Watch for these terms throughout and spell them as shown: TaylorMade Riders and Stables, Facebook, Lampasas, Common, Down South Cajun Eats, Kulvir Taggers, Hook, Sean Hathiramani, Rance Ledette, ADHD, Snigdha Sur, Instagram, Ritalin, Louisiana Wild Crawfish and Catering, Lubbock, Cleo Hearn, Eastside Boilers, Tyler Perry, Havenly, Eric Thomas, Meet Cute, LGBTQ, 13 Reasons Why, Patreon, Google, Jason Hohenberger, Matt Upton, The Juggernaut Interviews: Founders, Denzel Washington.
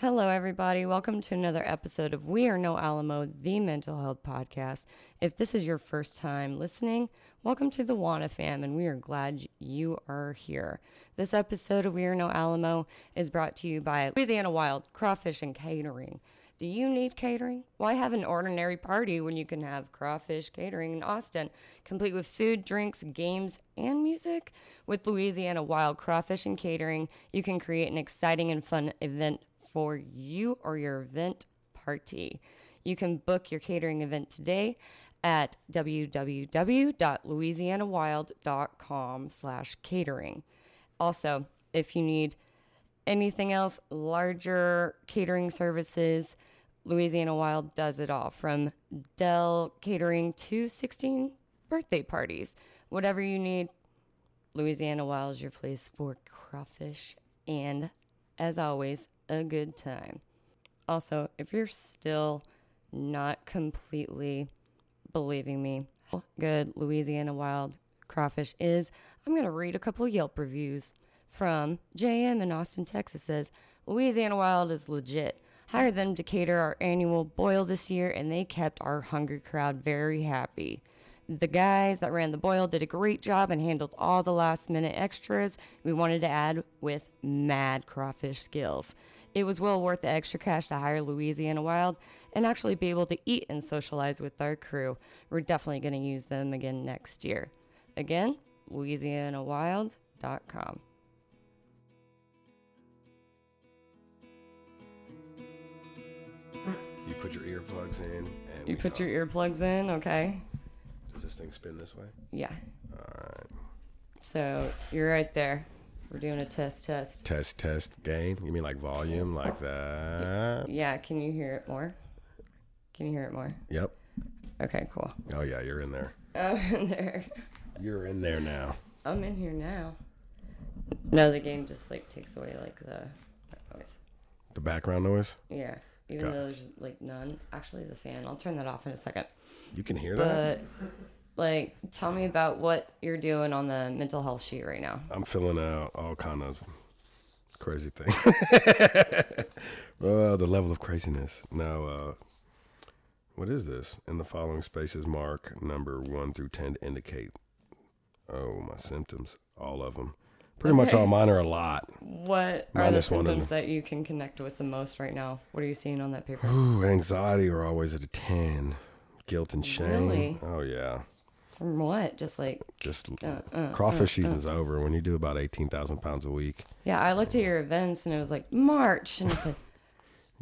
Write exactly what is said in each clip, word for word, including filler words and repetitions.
Hello, everybody. Welcome to another episode of We Are No Alamo, the mental health podcast. If this is your first time listening, welcome to the WANA fam, and we are glad you are here. This episode of We Are No Alamo is brought to you by Louisiana Wild Crawfish and Catering. Do you need catering? Why have an ordinary party when you can have Crawfish Catering in Austin, complete with food, drinks, games, and music? With Louisiana Wild Crawfish and Catering, you can create an exciting and fun event for you or your event party. You can book your catering event today at w w w dot louisiana wild dot com slash catering. Also, if you need anything else, larger catering services, Louisiana Wild does it all, from Dell catering to sixteen birthday parties. Whatever you need, Louisiana Wild is your place for crawfish and, as always, a good time. Also, if you're still not completely believing me how good Louisiana Wild Crawfish is, I'm going to read a couple of Yelp reviews from J M in Austin, Texas. Says, Louisiana Wild is legit. Hired them to cater our annual boil this year, and they kept our hungry crowd very happy. The guys that ran the boil did a great job and handled all the last minute extras we wanted to add with mad crawfish skills. It was well worth the extra cash to hire Louisiana Wild and actually be able to eat and socialize with our crew. We're definitely going to use them again next year. Again, louisiana wild dot com. You put your earplugs in. And you put your earplugs in, okay. Does this thing spin this way? Yeah. All right. So you're right there. We're doing a test, test. Test, test. Gain? You mean like volume, like that? Yeah. Can you hear it more? Can you hear it more? Yep. Okay, cool. Oh, yeah. You're in there. I'm in there. You're in there now. I'm in here now. No, the game just like takes away like the noise. The background noise? Yeah. Even God. Though there's like none. Actually, the fan. I'll turn that off in a second. You can hear that? But, like, tell me about what you're doing on the mental health sheet right now. I'm filling out all kind of crazy things. Well, the level of craziness. Now, uh, what is this? In the following spaces, mark number one through ten to indicate, oh, my symptoms, all of them. Pretty okay. much all mine are a lot. What mine are the symptoms that you can connect with the most right now? What are you seeing on that paper? Ooh, anxiety are always at a ten. Guilt and shame. Really? Oh, yeah. From what? Just like... Just uh, uh, crawfish uh, season's uh. over when you do about eighteen thousand pounds a week. Yeah, I looked at your events and it was like, March. And it's like...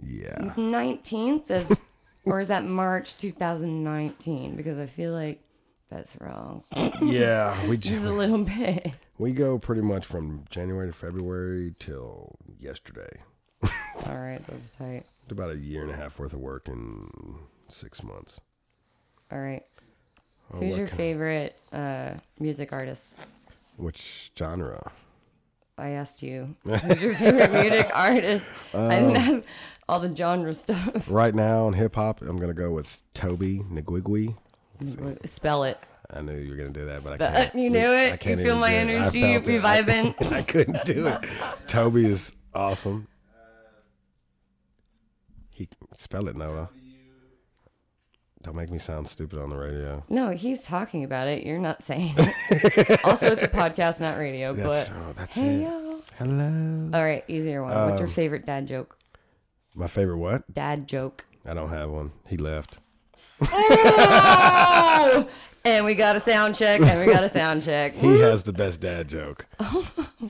yeah. nineteenth of... or is that March two thousand nineteen? Because I feel like that's wrong. Yeah. we Just a little bit. We go pretty much from January to February till yesterday. All right, that's tight. About a year and a half worth of work in six months. All right. Oh, who's your favorite uh, music artist? Which genre? I asked you. Who's your favorite music artist? Um, I didn't ask all the genre stuff. Right now in hip-hop, I'm going to go with Toby Nwigwe. Spell it. I knew you were going to do that, but Spe- I can't. You knew it? I can't you feel my energy? You be vibing? I couldn't do it. Toby is awesome. He Spell it, Noah. Don't make me sound stupid on the radio. No, he's talking about it. You're not saying it. Also, it's a podcast, not radio. That's, but oh, that's hey, it. Yo. Hello. All right, easier one. Um, What's your favorite dad joke? My favorite what? Dad joke. I don't have one. He left. Oh! And we got a sound check, and we got a sound check. He has the best dad joke.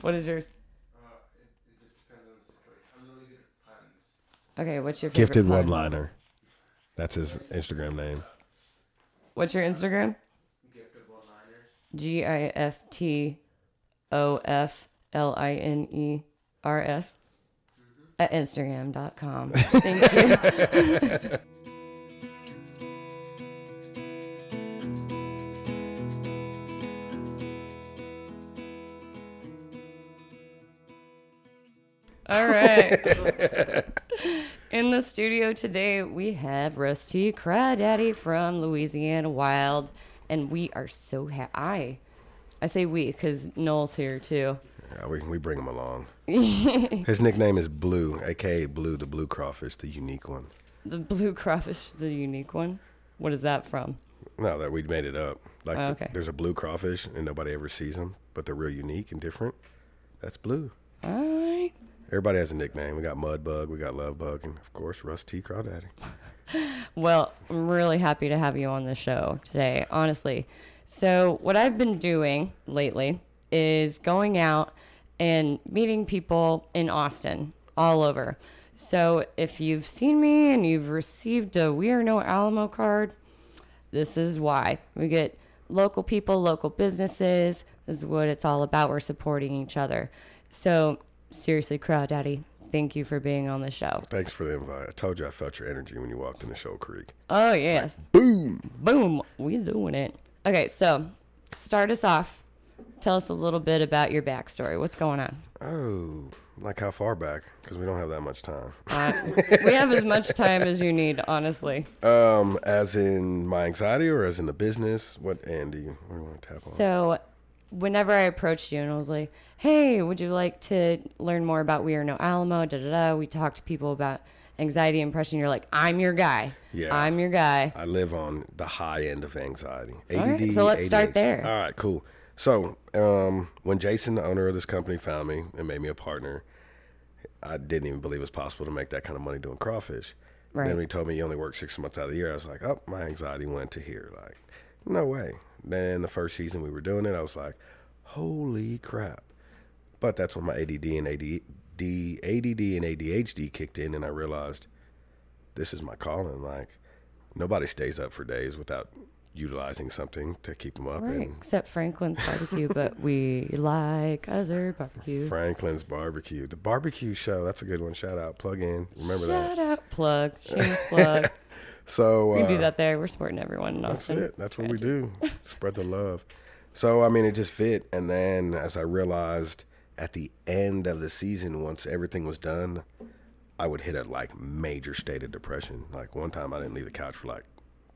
What is yours? Uh, it, it just depends on the story. I'm really good at puns. Okay, what's your favorite Gifted one-liner? That's his Instagram name. What's your Instagram? Gifted One-Liners. G I F T O F L I N E R S mm-hmm. at Instagram dot com. Thank you. All right. In the studio today, we have Rusty Crawdaddy from Louisiana Wild, and we are so happy. I, I say we because Noel's here too. Yeah, we we bring him along. His nickname is Blue, aka Blue, the blue crawfish, the unique one. The blue crawfish, the unique one? What is that from? No, that we made it up. Like, oh, okay. the, there's a blue crawfish and nobody ever sees them, but they're real unique and different. That's Blue. All right. Everybody has a nickname. We got Mudbug, we got Lovebug, and of course, Rusty Crawdaddy. Well, I'm really happy to have you on the show today, honestly. So what I've been doing lately is going out and meeting people in Austin, all over. So if you've seen me and you've received a We Are No Alamo card, this is why. We get local people, local businesses. This is what it's all about. We're supporting each other. So seriously, Crawdaddy, thank you for being on the show. Thanks for the invite. I told you I felt your energy when you walked into Shoal Creek. Oh, yes. Like, boom. Boom. We doing it. Okay, so start us off. Tell us a little bit about your backstory. What's going on? Oh, like how far back? Because we don't have that much time. Uh, we have as much time as you need, honestly. Um, as in my anxiety or as in the business? What, Andy? What do you want to tap on? So whenever I approached you and I was like, hey, would you like to learn more about We Are No Alamo? Da da da. We talked to people about anxiety and depression. You're like, I'm your guy. Yeah. I'm your guy. I live on the high end of anxiety. A D D, all right, so let's A D H D. Start there. All right, cool. So um, when Jason, the owner of this company, found me and made me a partner, I didn't even believe it was possible to make that kind of money doing crawfish. Right. Then when he told me he only worked six months out of the year, I was like, oh, my anxiety went to here. Like, no way. Then the first season we were doing it, I was like, holy crap. But that's when my A D D and A D H D kicked in, and I realized this is my calling. Like, nobody stays up for days without utilizing something to keep them up. Right, and except Franklin's Barbecue, but we like other barbecue. Franklin's Barbecue. The barbecue show, that's a good one. Shout out, plug in. Remember Shout that. Shout out, plug. Shameless plug. So, we uh, do that there. We're supporting everyone in Austin. That's it. That's what we do. Spread the love. So, I mean, it just fit. And then as I realized at the end of the season, once everything was done, I would hit a like major state of depression. Like one time I didn't leave the couch for like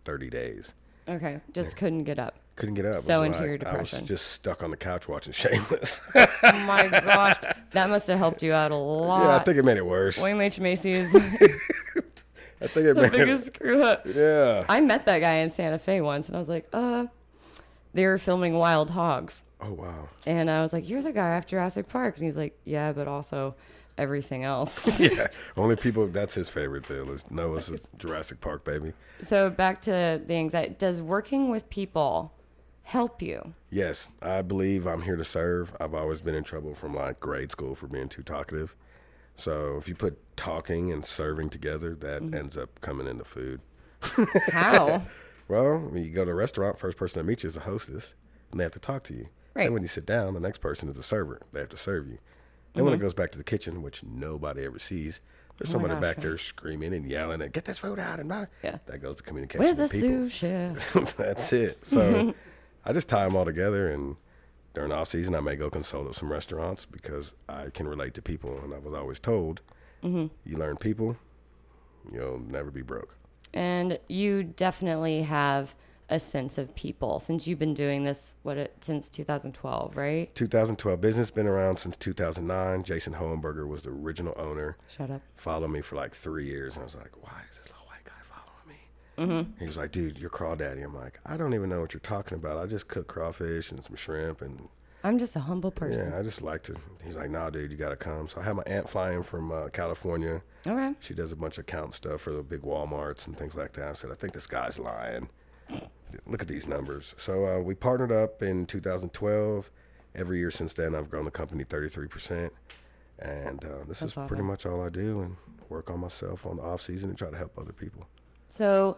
thirty days. Okay, just yeah. couldn't get up. Couldn't get up. So into like, your depression. I was just stuck on the couch watching Shameless. Oh my gosh, that must have helped you out a lot. Yeah, I think it made it worse. William H. Macy is I think it the made biggest it, screw up. Yeah, I met that guy in Santa Fe once, and I was like, uh, they were filming Wild Hogs. Oh wow! And I was like, you're the guy after Jurassic Park, and he's like, yeah, but also everything else. Yeah, only people, that's his favorite thing is Noah's nice. Jurassic Park, baby. So back to the anxiety, does working with people help you? Yes, I believe I'm here to serve. I've always been in trouble from like grade school for being too talkative. So if you put talking and serving together, that mm-hmm. ends up coming into food. How? Well, when you go to a restaurant, first person that meets you is a hostess, and they have to talk to you. Right. And when you sit down, the next person is a server. They have to serve you. Then mm-hmm. when it goes back to the kitchen, which nobody ever sees, there's oh somebody gosh, back right. there screaming and yelling and get this food out and not. Yeah. That goes to communication with, with the people. Sous chef. That's it. So I just tie them all together, and during the off season, I may go consult at some restaurants because I can relate to people, and I was always told, mm-hmm. you learn people, you'll never be broke. And you definitely have a sense of people since you've been doing this what it, since two thousand twelve, right? two thousand twelve business been around since two thousand nine. Jason Hohenberger was the original owner. Shut up. Followed me for like three years, and I was like, why is this little white guy following me? Mm-hmm. He was like, dude, you're Crawdaddy. I'm like, I don't even know what you're talking about. I just cook crawfish and some shrimp, and I'm just a humble person. Yeah, I just like to. He's like, nah, dude, you gotta come. So I had my aunt fly in from uh, California. All right. She does a bunch of account stuff for the big Walmarts and things like that. I said, I think this guy's lying. Look at these numbers. So uh, we partnered up in two thousand twelve. Every year since then, I've grown the company thirty-three percent. And uh, this That's is awesome. Pretty much all I do, and work on myself on the off season and try to help other people. So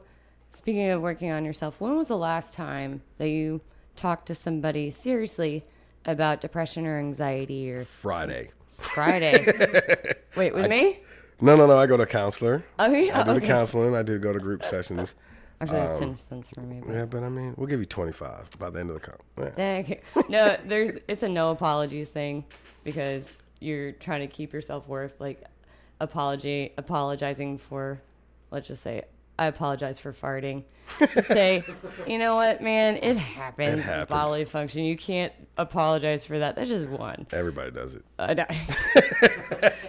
speaking of working on yourself, when was the last time that you talked to somebody seriously about depression or anxiety? Or Friday. Friday. Wait, with I, me? No, no, no. I go to a counselor. Oh, yeah. I do okay. the counseling. I do go to group sessions. Actually, um, it's ten cents for me. But. Yeah, but I mean, we'll give you twenty-five by the end of the comp. Yeah. Thank you. No, there's, it's a no apologies thing because you're trying to keep yourself worth, like, apology, apologizing for, let's just say, I apologize for farting. Say, you know what, man? It happens. It happens. Bodily function. You can't apologize for that. That's just one. Everybody does it. Uh, no.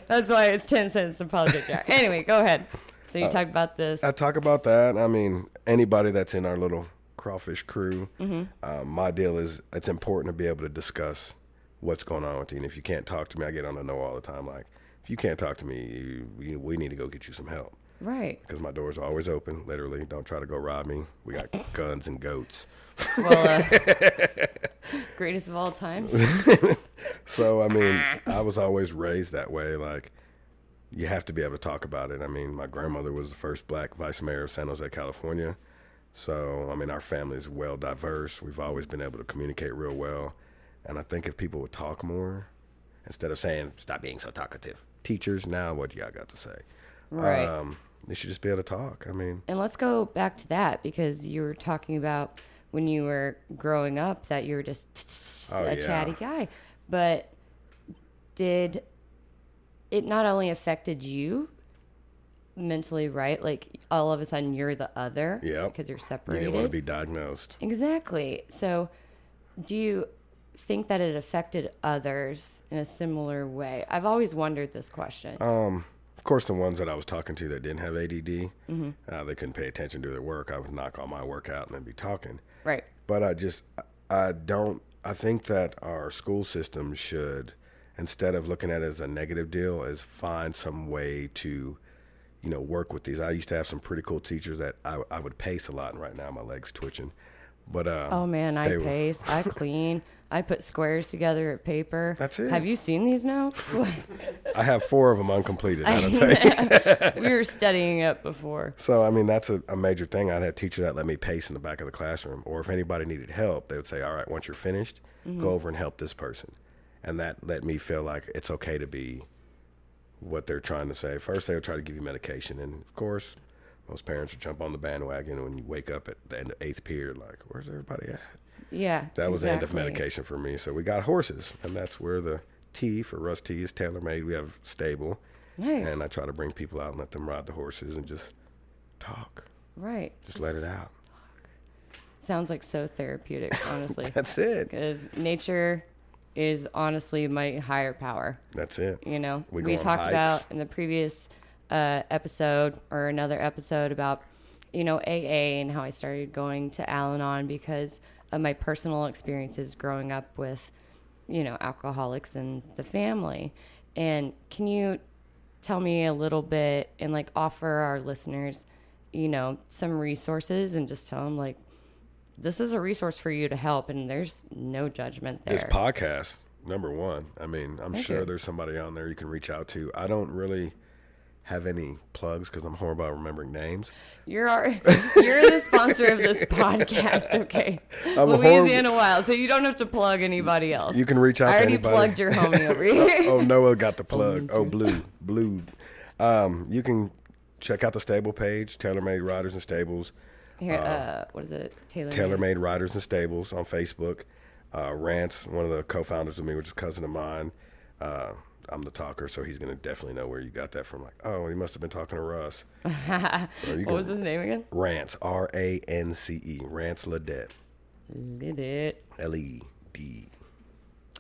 That's why it's ten cents to apologize. Anyway, go ahead. So you uh, talked about this. I talk about that. I mean, anybody that's in our little crawfish crew, mm-hmm. um, my deal is it's important to be able to discuss what's going on with you. And if you can't talk to me, I get on the know all the time. Like, if you can't talk to me, you, you, we need to go get you some help. Right. Because my doors are always open, literally. Don't try to go rob me. We got guns and goats. Well, uh, greatest of all time. So, I mean, I was always raised that way. Like, you have to be able to talk about it. I mean, my grandmother was the first black vice mayor of San Jose, California. So, I mean, our family is well diverse. We've always been able to communicate real well. And I think if people would talk more, instead of saying, stop being so talkative. Teachers, now what do y'all got to say? Right. Um, they should just be able to talk. I mean, and let's go back to that, because you were talking about when you were growing up that you were just oh, a yeah. chatty guy. But did it not only affected you mentally, right? Like all of a sudden you're the other yep. because you're separated. You didn't want to be diagnosed. Exactly. So do you think that it affected others in a similar way? I've always wondered this question. Um. Of course, the ones that I was talking to that didn't have A D D, mm-hmm. uh, they couldn't pay attention to their work. I would knock all my work out and then be talking. Right. But I just, I don't, I think that our school system should, instead of looking at it as a negative deal, is find some way to, you know, work with these. I used to have some pretty cool teachers that I, I would pace a lot, and right now my leg's twitching. But um, oh man, I pace, were... I clean, I put squares together at paper. That's it. Have you seen these notes? I have four of them uncompleted. I don't tell you. We were studying up before. So I mean, that's a, a major thing. I'd have a teacher that let me pace in the back of the classroom, or if anybody needed help, they would say, "All right, once you're finished, mm-hmm. go over and help this person," and that let me feel like it's okay to be what they're trying to say. First, they'll try to give you medication, and of course. Most parents would jump on the bandwagon when you wake up at the end of eighth period, like, where's everybody at? Yeah, That was exactly. the end of medication for me. So we got horses, and that's where the T for Rusty is TaylorMade. We have a stable. Nice. And I try to bring people out and let them ride the horses and just talk. Right. Just, just let it out. Talk. Sounds like so therapeutic, honestly. That's it. Because nature is honestly my higher power. That's it. You know, we, we talked hikes. about in the previous Uh, episode or another episode about, you know, A A and how I started going to Al-Anon because of my personal experiences growing up with, you know, alcoholics and the family. And can you tell me a little bit and like offer our listeners, you know, some resources and just tell them like, this is a resource for you to help and there's no judgment there. This podcast, number one. I mean, I'm Thank sure you. There's somebody on there you can reach out to. I don't really have any plugs because I'm horrible at remembering names. You're our, you're the sponsor of this podcast, okay? I'm Louisiana Wild, so you don't have to plug anybody else. You can reach out I to anybody. I already plugged your homie over here. oh, oh, Noah got the plug. Oh, oh blue, blue. Um, you can check out the stable page, TaylorMade Riders and Stables. Here, uh, uh, what is it? TaylorMade. TaylorMade Riders and Stables on Facebook. Uh, Rance, one of the co-founders of me, which is a cousin of mine. Uh, I'm the talker, so he's gonna definitely know where you got that from. Like, oh, he must have been talking to Russ. So what was his name again? Rance, R A N C E, Rance Ledette. Ledette. L E D.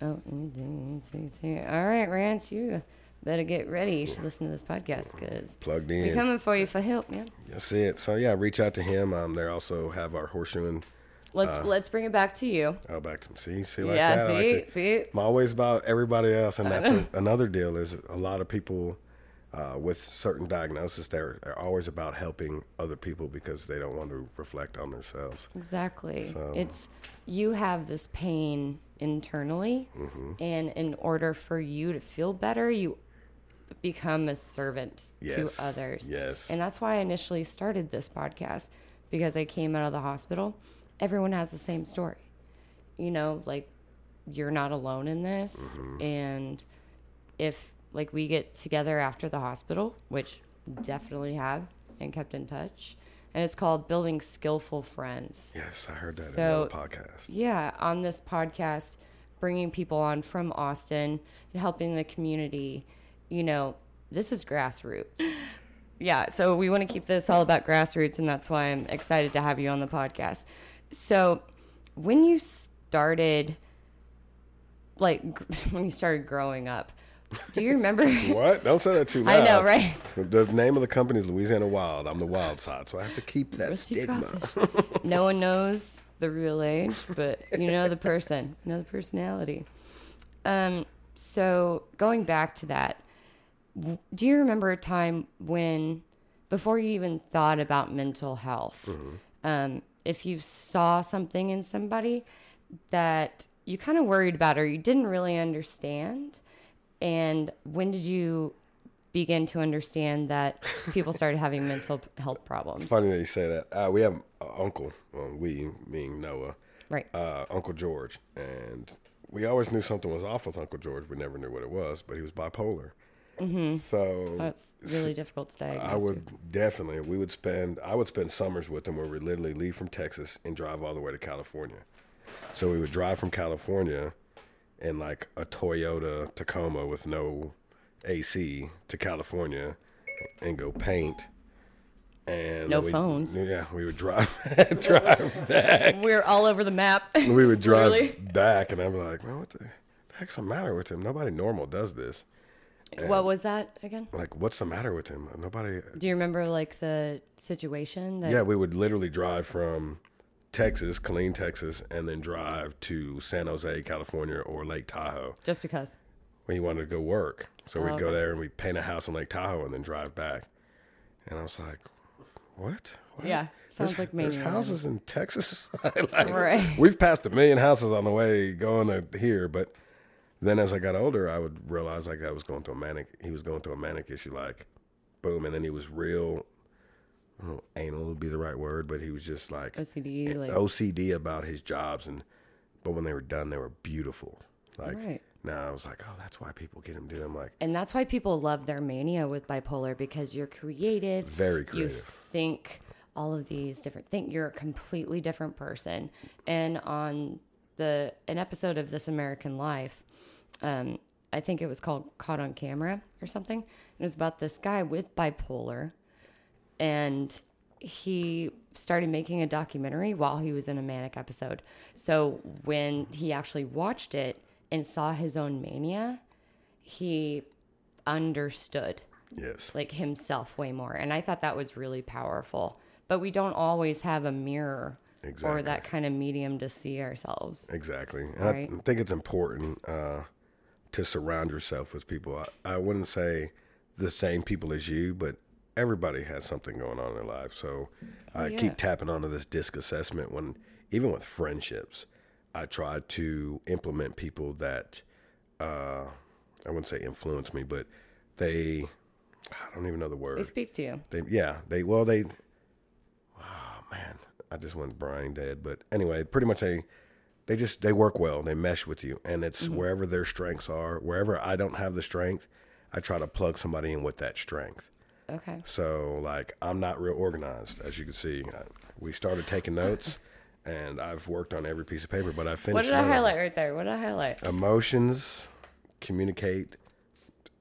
Oh, L E D T T. All right, Rance, you better get ready. You should listen to this podcast because plugged in. We're coming for you for help, man. That's it. So yeah, reach out to him. Um, they also have our horseshoeing. Let's uh, let's bring it back to you. Oh, back to see, see, like yeah, that. Yeah, see, like see. I'm always about everybody else, and that's a, another deal. Is a lot of people uh, with certain diagnoses, they're, they're always about helping other people because they don't want to reflect on themselves. Exactly. So. It's you have this pain internally, mm-hmm. and in order for you to feel better, you become a servant yes. to others. Yes. And that's why I initially started this podcast because I came out of the hospital. Everyone has the same story, you know, like you're not alone in this. Mm-hmm. And if like we get together after the hospital, which definitely have and kept in touch, and it's called Building Skillful Friends. Yes, I heard that so, in the podcast. Yeah. On this podcast, bringing people on from Austin and helping the community, you know, this is grassroots. yeah, so we want to keep this all about grassroots, and that's why I'm excited to have you on the podcast. So when you started, like, when you started growing up, do you remember? What? Don't say that too loud. I know, right? The name of the company is Louisiana Wild. I'm the wild side, so I have to keep that Rusty stigma. No one knows the real age, but you know the person, you know the personality. Um. So going back to that, do you remember a time when, before you even thought about mental health, mm-hmm. um, if you saw something in somebody that you kind of worried about or you didn't really understand? And when did you begin to understand that people started having mental health problems? It's funny that you say that. Uh, we have an uncle, well, we meaning Noah, right? Uh, Uncle George. And we always knew something was off with Uncle George. We never knew what it was, but he was bipolar. Mm-hmm. So that's really so difficult to diagnose. I would with. definitely, we would spend, I would spend summers with him where we literally leave from Texas and drive all the way to California. So we would drive from California in like a Toyota Tacoma with no A C to California and go paint. And no we, phones. Yeah, we would drive drive back. We're all over the map. We would drive really? back, and I'm like, man, what the heck's the matter with him? Nobody normal does this. And what was that again? Like, what's the matter with him? Nobody. Do you remember like the situation? That... Yeah, we would literally drive from Texas, Killeen, Texas, and then drive to San Jose, California, or Lake Tahoe. Just because. We wanted to go work, so we'd oh, okay. go there and we'd paint a house in Lake Tahoe and then drive back. And I was like, what? what? Yeah, sounds there's, like me. There's houses in Texas. Like, right. We've passed a million houses on the way going to here, but. Then as I got older, I would realize like I was going through a manic. He was going through a manic issue, like, boom. And then he was real, I don't know, anal would be the right word, but he was just like O C D, like O C D about his jobs. And but when they were done, they were beautiful. Like right. Now I was like, oh, that's why people get him. Dude, I'm like, and that's why people love their mania with bipolar, because you're creative, very creative. You think all of these different things. You're a completely different person. And on the an episode of This American Life. Um, I think it was called Caught on Camera or something. It was about this guy with bipolar, and he started making a documentary while he was in a manic episode. So when he actually watched it and saw his own mania, he understood yes, like himself way more. And I thought that was really powerful, but we don't always have a mirror exactly. or that kind of medium to see ourselves. Exactly. And right? I think it's important, uh, to surround yourself with people. I, I wouldn't say the same people as you, but everybody has something going on in their life. So I yeah. keep tapping onto this DISC assessment when, even with friendships, I try to implement people that, uh, I wouldn't say influence me, but they, I don't even know the word. They speak to you. They, yeah. They, well, they, oh man, I just went brain dead. But anyway, pretty much they, They just, they work well, they mesh with you, and it's mm-hmm. wherever their strengths are, wherever I don't have the strength, I try to plug somebody in with that strength. Okay. So, like, I'm not real organized, as you can see. I, we started taking notes, and I've worked on every piece of paper, but I finished. What did I highlight right there? What did I highlight? Emotions, communicate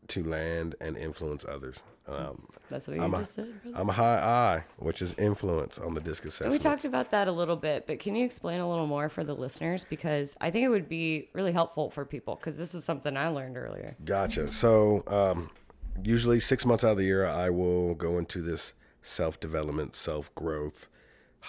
to land, and influence others. Um, That's what you I'm just a, said. Brother. I'm a high I, which is influence on the DISC assessment. And we talked about that a little bit, but can you explain a little more for the listeners? Because I think it would be really helpful for people, because this is something I learned earlier. Gotcha. So um, usually six months out of the year, I will go into this self-development, self-growth,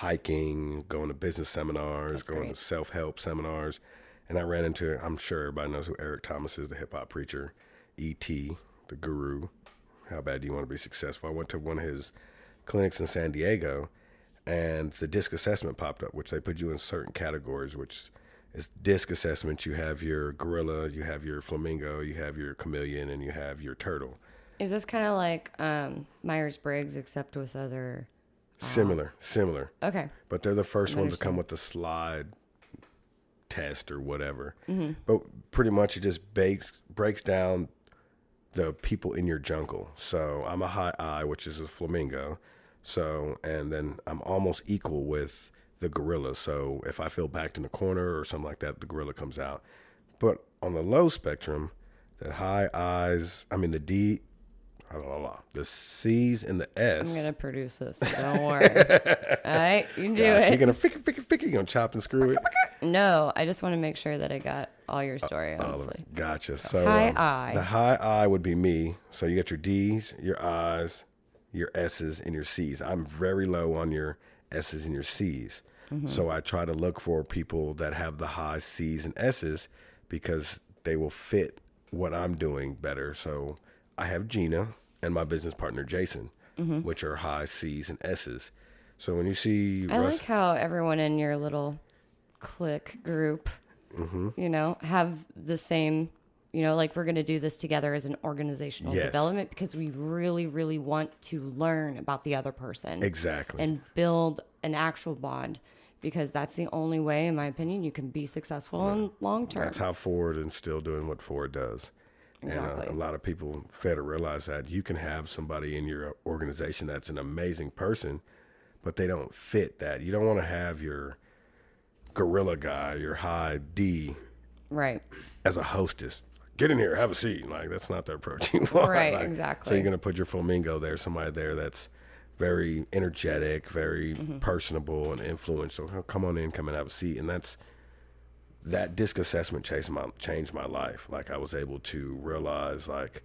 hiking, going to business seminars, That's going great. to self-help seminars. And I ran into, I'm sure everybody knows who Eric Thomas is, the hip-hop preacher, E T, the guru. How bad do you want to be successful? I went to one of his clinics in San Diego, and the DISC assessment popped up, which they put you in certain categories, which is DISC assessment. You have your gorilla, you have your flamingo, you have your chameleon, and you have your turtle. Is this kind of like um, Myers-Briggs, except with other... Uh, similar, similar. Okay. But they're the first ones to come with the slide test or whatever. Mm-hmm. But pretty much it just breaks, breaks down... the people in your jungle. So I'm a high I, which is a flamingo. So, and then I'm almost equal with the gorilla. So if I feel backed in a corner or something like that, the gorilla comes out. But on the low spectrum, the high I's, I mean the D, La, la, la. The C's and the S. I'm going to produce this. Don't worry. All right? You can do Gosh, it. You're going to fick, fick, fick. You're going to chop and screw it. No, I just want to make sure that I got all your story, uh, honestly. Uh, gotcha. So high um, I. The high I would be me. So you got your D's, your I's, your S's, and your C's. I'm very low on your S's and your C's. Mm-hmm. So I try to look for people that have the high C's and S's because they will fit what I'm doing better. So I have Gina and my business partner, Jason, mm-hmm. which are high C's and S's. So when you see... I Russ- like how everyone in your little clique group, mm-hmm. you know, have the same, you know, like we're going to do this together as an organizational yes. development because we really, really want to learn about the other person. Exactly. And build an actual bond because that's the only way, in my opinion, you can be successful yeah. in long term. That's how Ford and still doing what Ford does. Exactly. And a, a lot of people fail to realize that you can have somebody in your organization that's an amazing person, but they don't fit that. You don't want to have your gorilla guy, your high D, right, as a hostess. Get in here, have a seat. Like, that's not the approach you want. Right, like, exactly. So you're going to put your flamingo there, somebody there that's very energetic, very mm-hmm. personable and influential. Come on in, come and have a seat. And that's that DISC assessment changed my, changed my life. Like, I was able to realize, like,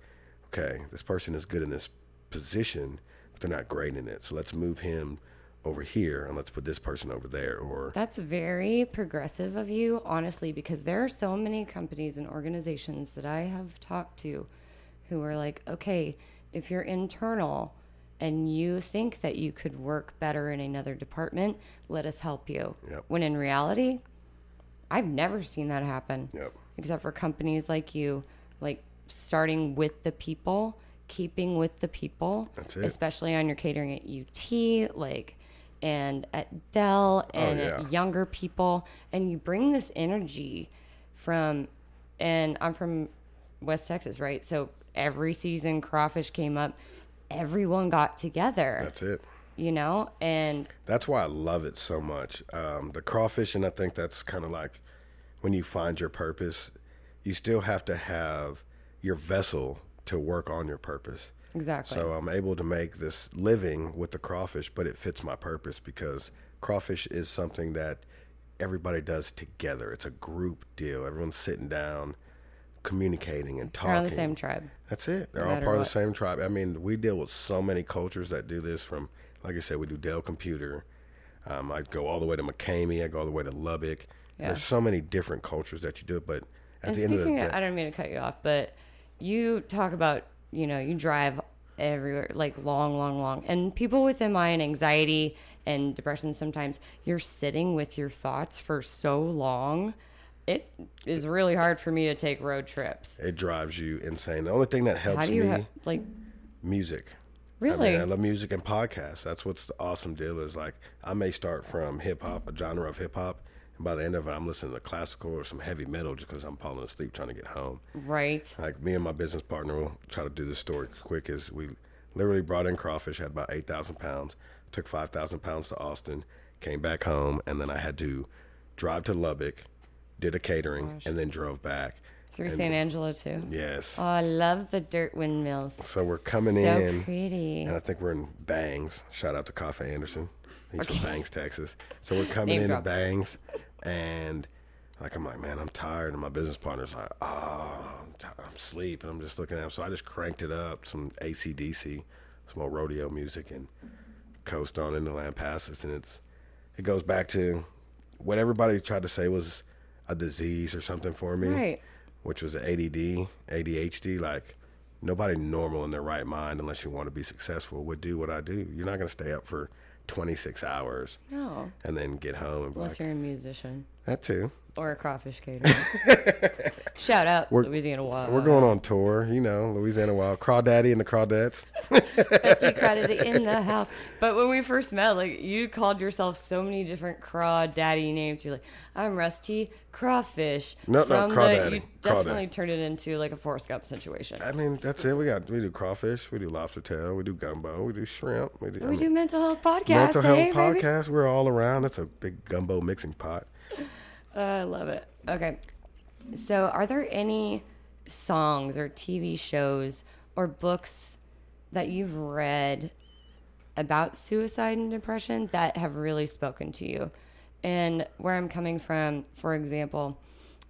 okay, this person is good in this position, but they're not great in it. So let's move him over here and let's put this person over there. Or that's very progressive of you, honestly, because there are so many companies and organizations that I have talked to who are like, okay, if you're internal and you think that you could work better in another department, let us help you. Yep. When in reality, I've never seen that happen, yep. except for companies like you, like starting with the people, keeping with the people, that's it. Especially on your catering at U T, like, and at Dell, and oh, yeah. at younger people. And you bring this energy from, and I'm from West Texas, right? So every season crawfish came up, everyone got together. That's it. You know, and that's why I love it so much. Um, the crawfish, and I think that's kind of like when you find your purpose, you still have to have your vessel to work on your purpose. Exactly. So I'm able to make this living with the crawfish, but it fits my purpose because crawfish is something that everybody does together. It's a group deal. Everyone's sitting down, communicating and talking. They're all the same tribe. That's it. They're no all part what. of the same tribe. I mean, we deal with so many cultures that do this from... Like I said, we do Dell Computer. Um, I go all the way to McCamey. I go all the way to Lubbock. Yeah. There's so many different cultures that you do. But at and the end of the day, of, I don't mean to cut you off, but you talk about, you know, you drive everywhere, like long, long, long. And people with M I and anxiety and depression, sometimes you're sitting with your thoughts for so long. It is really hard for me to take road trips. It drives you insane. The only thing that helps How do you me, ha- like music. Really? I mean, I love music and podcasts. That's what's the awesome deal is, like, I may start from hip-hop, a genre of hip-hop, and by the end of it, I'm listening to classical or some heavy metal just because I'm falling asleep trying to get home. Right. Like, me and my business partner, we'll try to do this story quick, is we literally brought in crawfish, had about eight thousand pounds, took five thousand pounds to Austin, came back home, and then I had to drive to Lubbock, did a catering, Gosh. and then drove back. Through San Angelo, too. Yes. Oh, I love the dirt windmills. So we're coming so in. So pretty. And I think we're in Bangs. Shout out to Coffee Anderson. He's okay. from Bangs, Texas. So we're coming into Bangs. And like I'm like, man, I'm tired. And my business partner's like, oh, I'm, t- I'm asleep. And I'm just looking at him. So I just cranked it up, some A C D C, some old rodeo music, and coast on into Lampasas. And it's it goes back to what everybody tried to say was a disease or something for me. Right. Which was A D D, A D H D, like nobody normal in their right mind, unless you want to be successful, would do what I do. You're not going to stay up for twenty-six hours. No. And then get home. And unless like, you're a musician. That too. Or a crawfish caterer. Shout out we're, Louisiana Wild. We're going on tour, you know, Louisiana Wild. Crawdaddy and the Crawdettes. Rusty Crawdaddy in the house. But when we first met, like you called yourself so many different Crawdaddy names. You're like, I'm Rusty Crawfish. No, From no, Crawdaddy. The, you definitely Crawdaddy. Turned it into like a Forrest Gump situation. I mean, that's it. We got we do crawfish, we do lobster tail, we do gumbo, we do shrimp. We do, we I mean, do mental health podcasts. Mental health hey, podcasts. Baby. We're all around. That's a big gumbo mixing pot. Uh, I love it. Okay. So are there any songs or T V shows or books that you've read about suicide and depression that have really spoken to you? And where I'm coming from, for example,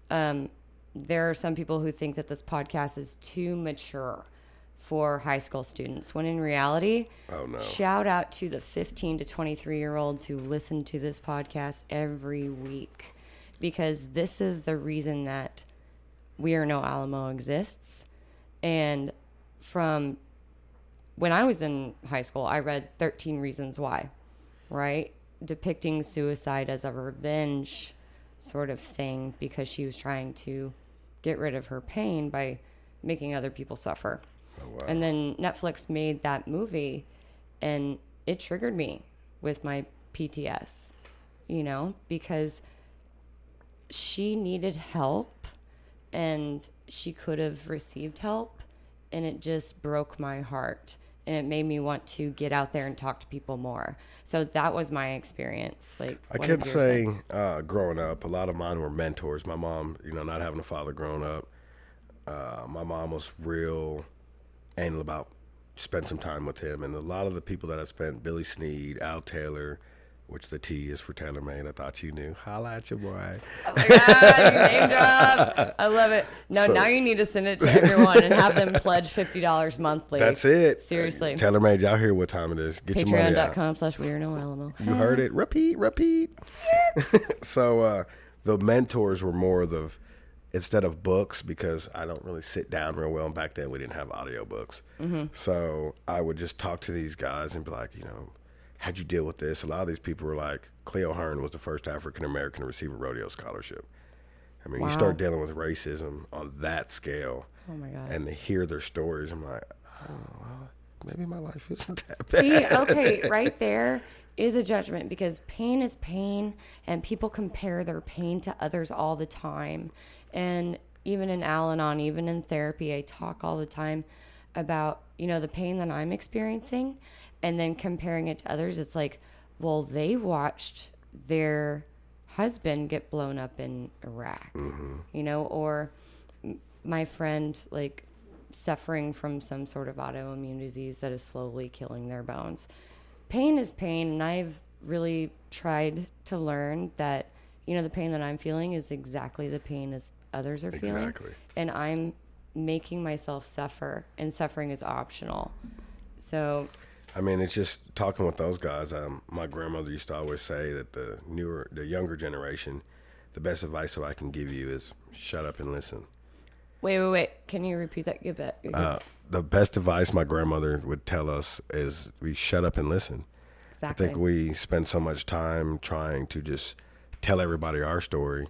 um, there are some people who think that this podcast is too mature for high school students, when in reality, oh, no. shout out to the fifteen to twenty-three year olds who listen to this podcast every week, because this is the reason that We Are No Alamo exists. And from when I was in high school, I read thirteen reasons why, right? Depicting suicide as a revenge sort of thing, because she was trying to get rid of her pain by making other people suffer. Oh, wow. And then Netflix made that movie, and it triggered me with my P T S, you know, because she needed help and she could have received help, and it just broke my heart, and it made me want to get out there and talk to people more. So that was my experience. Like, I can't say uh, growing up, a lot of mine were mentors. My mom, you know, not having a father growing up, uh, my mom was real anal about spend some time with him. And a lot of the people that I spent, Billy Sneed, Al Taylor, which the T is for TaylorMade. I thought you knew. Holla at your boy. Oh my God, you named up. I love it. No, so, now you need to send it to everyone and have them pledge fifty dollars monthly. That's it. Seriously. TaylorMade, y'all hear what time it is. Get Patreon. your money out. Patreon dot com slash We Are No Alamo. You heard it. Repeat, repeat. So uh, the mentors were more of the, instead of books, because I don't really sit down real well. And back then we didn't have audio books. Mm-hmm. So I would just talk to these guys and be like, you know, how'd you deal with this? A lot of these people were like, Cleo Hearn was the first African-American to receive a rodeo scholarship. I mean, wow. You start dealing with racism on that scale. Oh, my God. And to hear their stories, I'm like, oh, well, maybe my life isn't that bad. See, okay, right there is a judgment, because pain is pain, and people compare their pain to others all the time. And even in Al-Anon, even in therapy, I talk all the time about, you know, the pain that I'm experiencing, and then comparing it to others. It's like, well, they watched their husband get blown up in Iraq, mm-hmm. you know, or my friend, like, suffering from some sort of autoimmune disease that is slowly killing their bones. Pain is pain, and I've really tried to learn that, you know, the pain that I'm feeling is exactly the pain as others are exactly. feeling. And I'm making myself suffer, and suffering is optional. So... I mean, it's just talking with those guys. Um, my grandmother used to always say that the newer, the younger generation, the best advice that I can give you is shut up and listen. Wait, wait, wait. Can you repeat that? Give that. Uh, the best advice my grandmother would tell us is we shut up and listen. Exactly. I think we spend so much time trying to just tell everybody our story.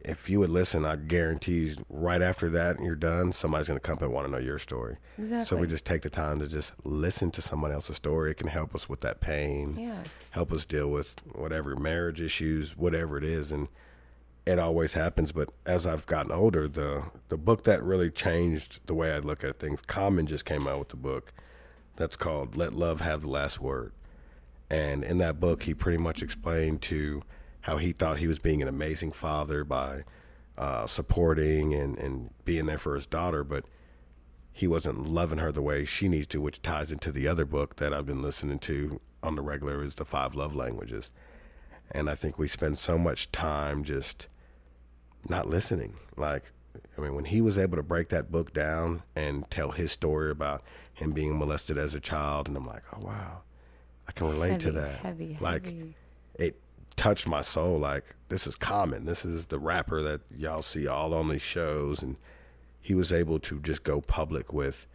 If you would listen, I guarantee you right after that you're done, somebody's going to come and want to know your story. Exactly. So we just take the time to just listen to someone else's story. It can help us with that pain, yeah. help us deal with whatever marriage issues, whatever it is. And it always happens. But as I've gotten older, the, the book that really changed the way I look at things, Common just came out with a book that's called Let Love Have the Last Word. And in that book, he pretty much explained to how he thought he was being an amazing father by uh, supporting and, and being there for his daughter, but he wasn't loving her the way she needs to, which ties into the other book that I've been listening to on the regular is The Five Love Languages. And I think we spend so much time just not listening. Like, I mean, when he was able to break that book down and tell his story about him being molested as a child, and I'm like, oh, wow, I can relate heavy, to that. Heavy, like, heavy. it. touched my soul. Like, this is Common, this is the rapper that y'all see all on these shows, and he was able to just go public with,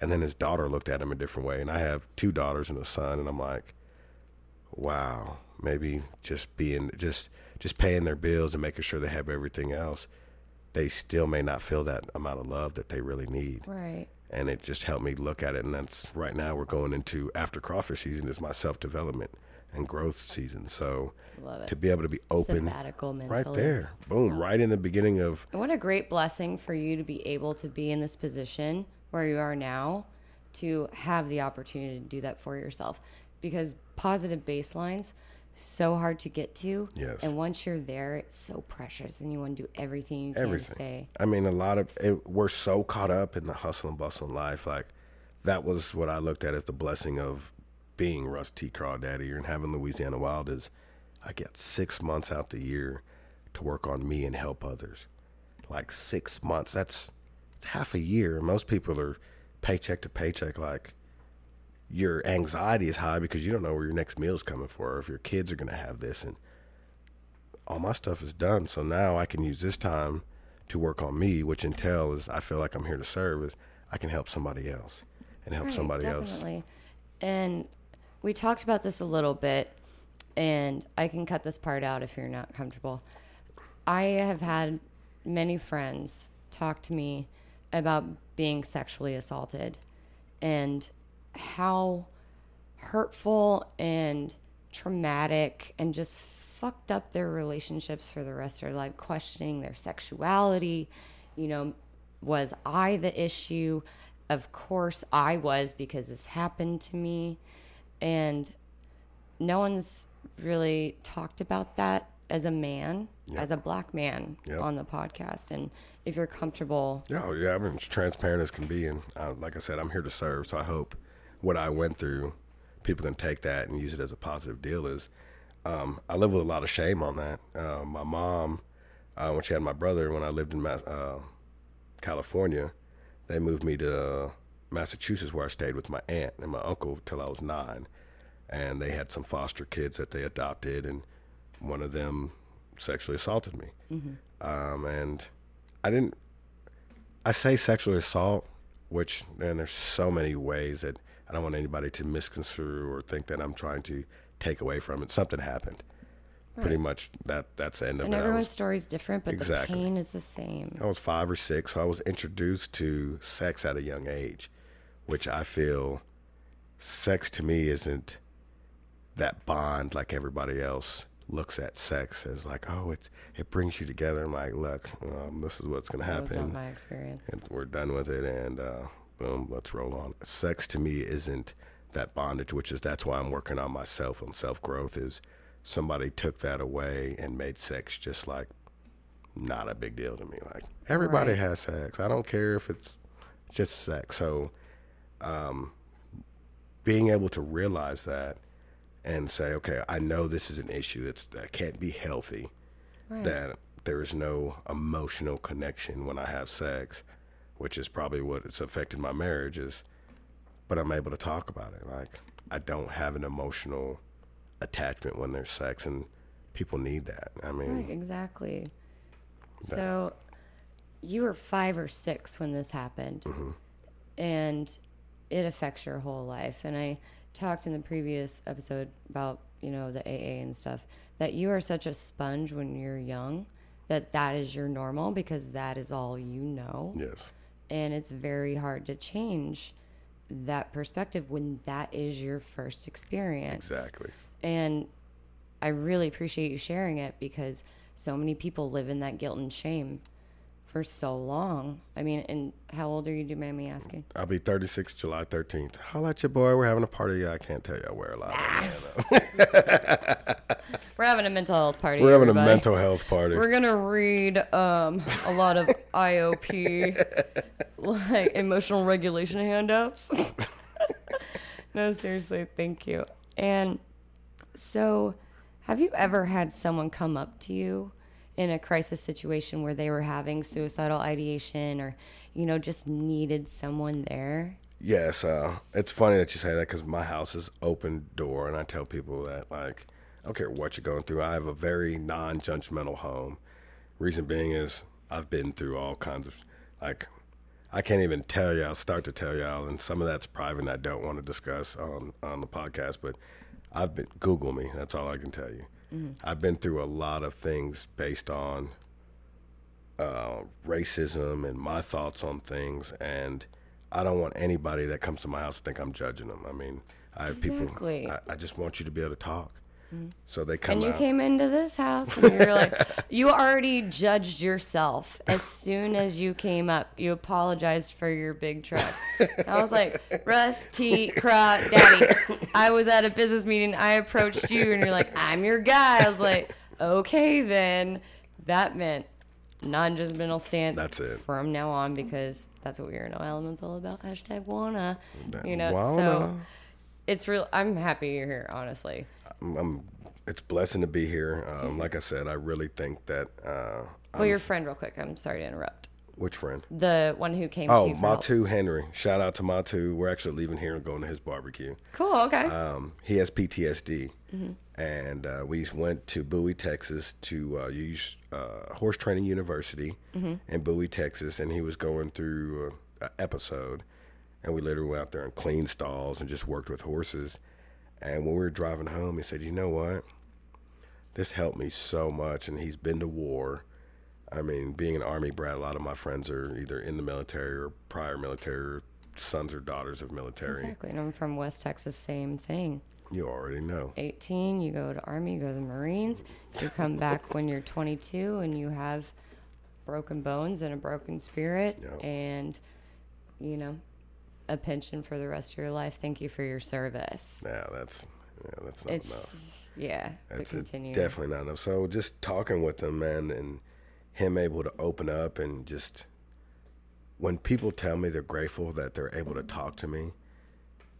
and then his daughter looked at him a different way. And I have two daughters and a son, and I'm like, wow, maybe just being just just paying their bills and making sure they have everything else, they still may not feel that amount of love that they really need, right? And it just helped me look at it. And that's right now we're going into, after crawfish season is my self-development and growth season. So to be able to be open right there, boom, right in the beginning of. What a great blessing for you to be able to be in this position where you are now, to have the opportunity to do that for yourself, because positive baselines, so hard to get to. Yes. And once you're there, it's so precious, and you want to do everything you everything. can to stay. I mean, a lot of it, we're so caught up in the hustle and bustle in life. Like, that was what I looked at as the blessing of being Rusty Crawdaddy and having Louisiana Wild, is I get six months out the year to work on me and help others. Like six months, that's, that's half a year. Most people are paycheck to paycheck. Like, your anxiety is high because you don't know where your next meal's coming for, or if your kids are going to have this, and all my stuff is done. So now I can use this time to work on me, which entail is I feel like I'm here to serve, is I can help somebody else and help right, somebody definitely. else. And we talked about this a little bit, and I can cut this part out if you're not comfortable. I have had many friends talk to me about being sexually assaulted and how hurtful and traumatic and just fucked up their relationships for the rest of their life, questioning their sexuality. You know, was I the issue? Of course I was, because this happened to me. And no one's really talked about that as a man, yep. as a black man yep. on the podcast. And if you're comfortable. Yeah, yeah, I'm as transparent as can be. And I, like I said, I'm here to serve. So I hope what I went through, people can take that and use it as a positive deal. Is Um, I live with a lot of shame on that. Uh, my mom, uh, when she had my brother, when I lived in uh, California, they moved me to Massachusetts, where I stayed with my aunt and my uncle till I was nine. And they had some foster kids that they adopted, and one of them sexually assaulted me. Mm-hmm. Um, and I didn't, I say sexual assault, which, and there's so many ways that I don't want anybody to misconstrue or think that I'm trying to take away from it. Something happened. Right. Pretty much that that's the end of and it. And everyone's story is different, but exactly. the pain is the same. I was five or six, so I was introduced to sex at a young age, which I feel sex to me isn't that bond like everybody else looks at sex as, like, oh, it's it brings you together. I'm like, look, um, this is what's going to happen. That was not my experience. And we're done with it, and uh, boom, let's roll on. Sex to me isn't that bondage, which is that's why I'm working on myself and self-growth, is somebody took that away and made sex just like not a big deal to me. Like, everybody right. has sex. I don't care if it's just sex. So um, being able to realize that and say, okay, I know this is an issue that's, that can't be healthy, right. that there is no emotional connection when I have sex, which is probably what it's affected my marriage is, but I'm able to talk about it. Like, I don't have an emotional attachment when there's sex, and people need that. I mean, right, exactly. That. So you were five or six when this happened, mm-hmm. and it affects your whole life. And I talked in the previous episode about, you know, the A A and stuff, that you are such a sponge when you're young, that that is your normal, because that is all you know. Yes. And it's very hard to change that perspective when that is your first experience. Exactly. And I really appreciate you sharing it, because so many people live in that guilt and shame for so long. I mean, and how old are you, do you mind me asking? I'll be thirty-six July thirteenth. Holla at your boy. We're having a party. I can't tell you where. We're having a mental health party. We're having everybody. a mental health party. We're going to read um, a lot of I O P, like, emotional regulation handouts. No, seriously. Thank you. And so have you ever had someone come up to you in a crisis situation where they were having suicidal ideation, or, you know, just needed someone there? Yes. Uh, it's funny that you say that, because my house is open door, and I tell people that, like, I don't care what you're going through. I have a very non-judgmental home. Reason being is I've been through all kinds of, like, I can't even tell y'all, start to tell y'all, and some of that's private and I don't want to discuss on, on the podcast, but I've been, Google me, that's all I can tell you. Mm-hmm. I've been through a lot of things based on uh, racism and my thoughts on things, and I don't want anybody that comes to my house to think I'm judging them. I mean, I have exactly. people, I, I just want you to be able to talk. Mm-hmm. So they come And you out. came into this house, and you're like, you already judged yourself as soon as you came up. You apologized for your big truck. I was like, Rusty Crawdaddy, I was at a business meeting. I approached you, and you're like, I'm your guy. I was like, okay, then. That meant non-judgmental stance. That's it. From now on, because that's what we are. No Elements all about. Hashtag wanna. You know, wanna. So it's real. I'm happy you're here, honestly. I'm. I'm it's a blessing to be here. Um, like I said, I really think that. Uh, well, I'm, your friend, real quick. I'm sorry to interrupt. Which friend? The one who came oh, to you for Matu help. Henry. Shout out to Matu. We're actually leaving here and going to his barbecue. Cool, okay. Um, he has P T S D. Mm-hmm. And uh, we went to Bowie, Texas to uh, use uh, Horse Training University mm-hmm. in Bowie, Texas. And he was going through an episode. And we literally went out there and cleaned stalls and just worked with horses. And when we were driving home, he said, you know what? This helped me so much. And he's been to war. I mean, being an Army brat, a lot of my friends are either in the military or prior military, or sons or daughters of military. Exactly, and I'm from West Texas, same thing. You already know. eighteen, you go to Army, you go to the Marines, you come back when you're twenty-two and you have broken bones and a broken spirit yep. and, you know, a pension for the rest of your life. Thank you for your service. Yeah, that's... Yeah, that's not it's, enough. Yeah, that's it, definitely not enough. So just talking with him, man, and him able to open up and just when people tell me they're grateful that they're able to talk to me.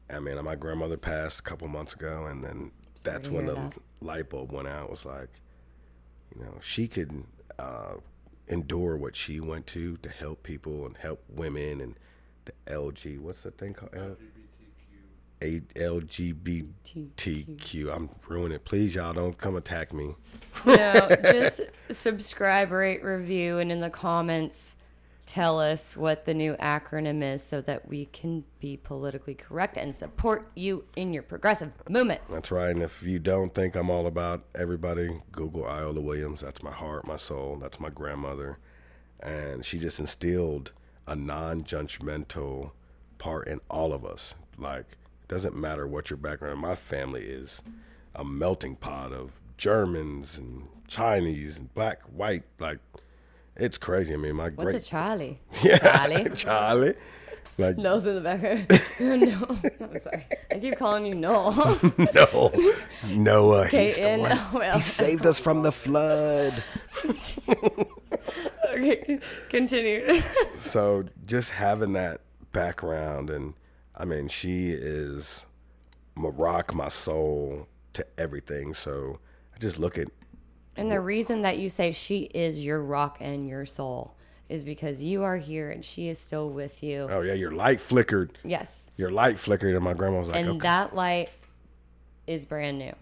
I mean, my grandmother passed a couple months ago, and then that's when the that. light bulb went out. It was like, you know, she could uh, endure what she went to to help people and help women and the L G. What's the thing called? L G B T Q. L G B T Q. I'm ruining it. Please, y'all, don't come attack me. No, just subscribe, rate, review, and in the comments, tell us what the new acronym is so that we can be politically correct and support you in your progressive movements. That's right. And if you don't think I'm all about everybody, Google Iola Williams. That's my heart, my soul. That's my grandmother. And she just instilled a non-judgmental part in all of us. Like, doesn't matter what your background. My family is a melting pot of Germans and Chinese and black, white. Like, it's crazy. I mean, my great. What's a Charlie? Yeah, Charlie. Charlie. Like Noel's in the background. no, I'm sorry. I keep calling you Noel. no, Noah. He's the one. He saved us from the flood. Okay, continue. So just having that background and. I mean, she is my rock, my soul to everything. So I just look at. And the reason that you say she is your rock and your soul is because you are here and she is still with you. Oh, yeah. Your light flickered. Yes. Your light flickered. And my grandma was like, and okay. That light is brand new.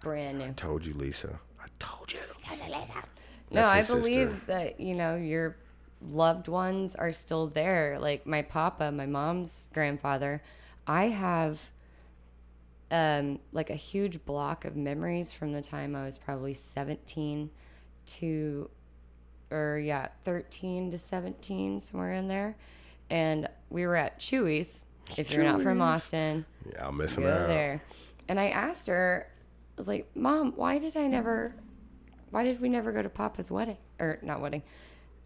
Brand new. I told you, Lisa. I told you. I told you, Lisa. No, I believe sister. That, you know, you're. Loved ones are still there. Like my papa, my mom's grandfather, I have um, like a huge block of memories from the time I was probably seventeen to, or yeah, thirteen to seventeen, somewhere in there. And we were at Chewy's. If Chewy's. You're not from Austin, yeah, I'll miss him out. There. And I asked her, I was like, Mom, why did I never, why did we never go to Papa's wedding? Or not wedding.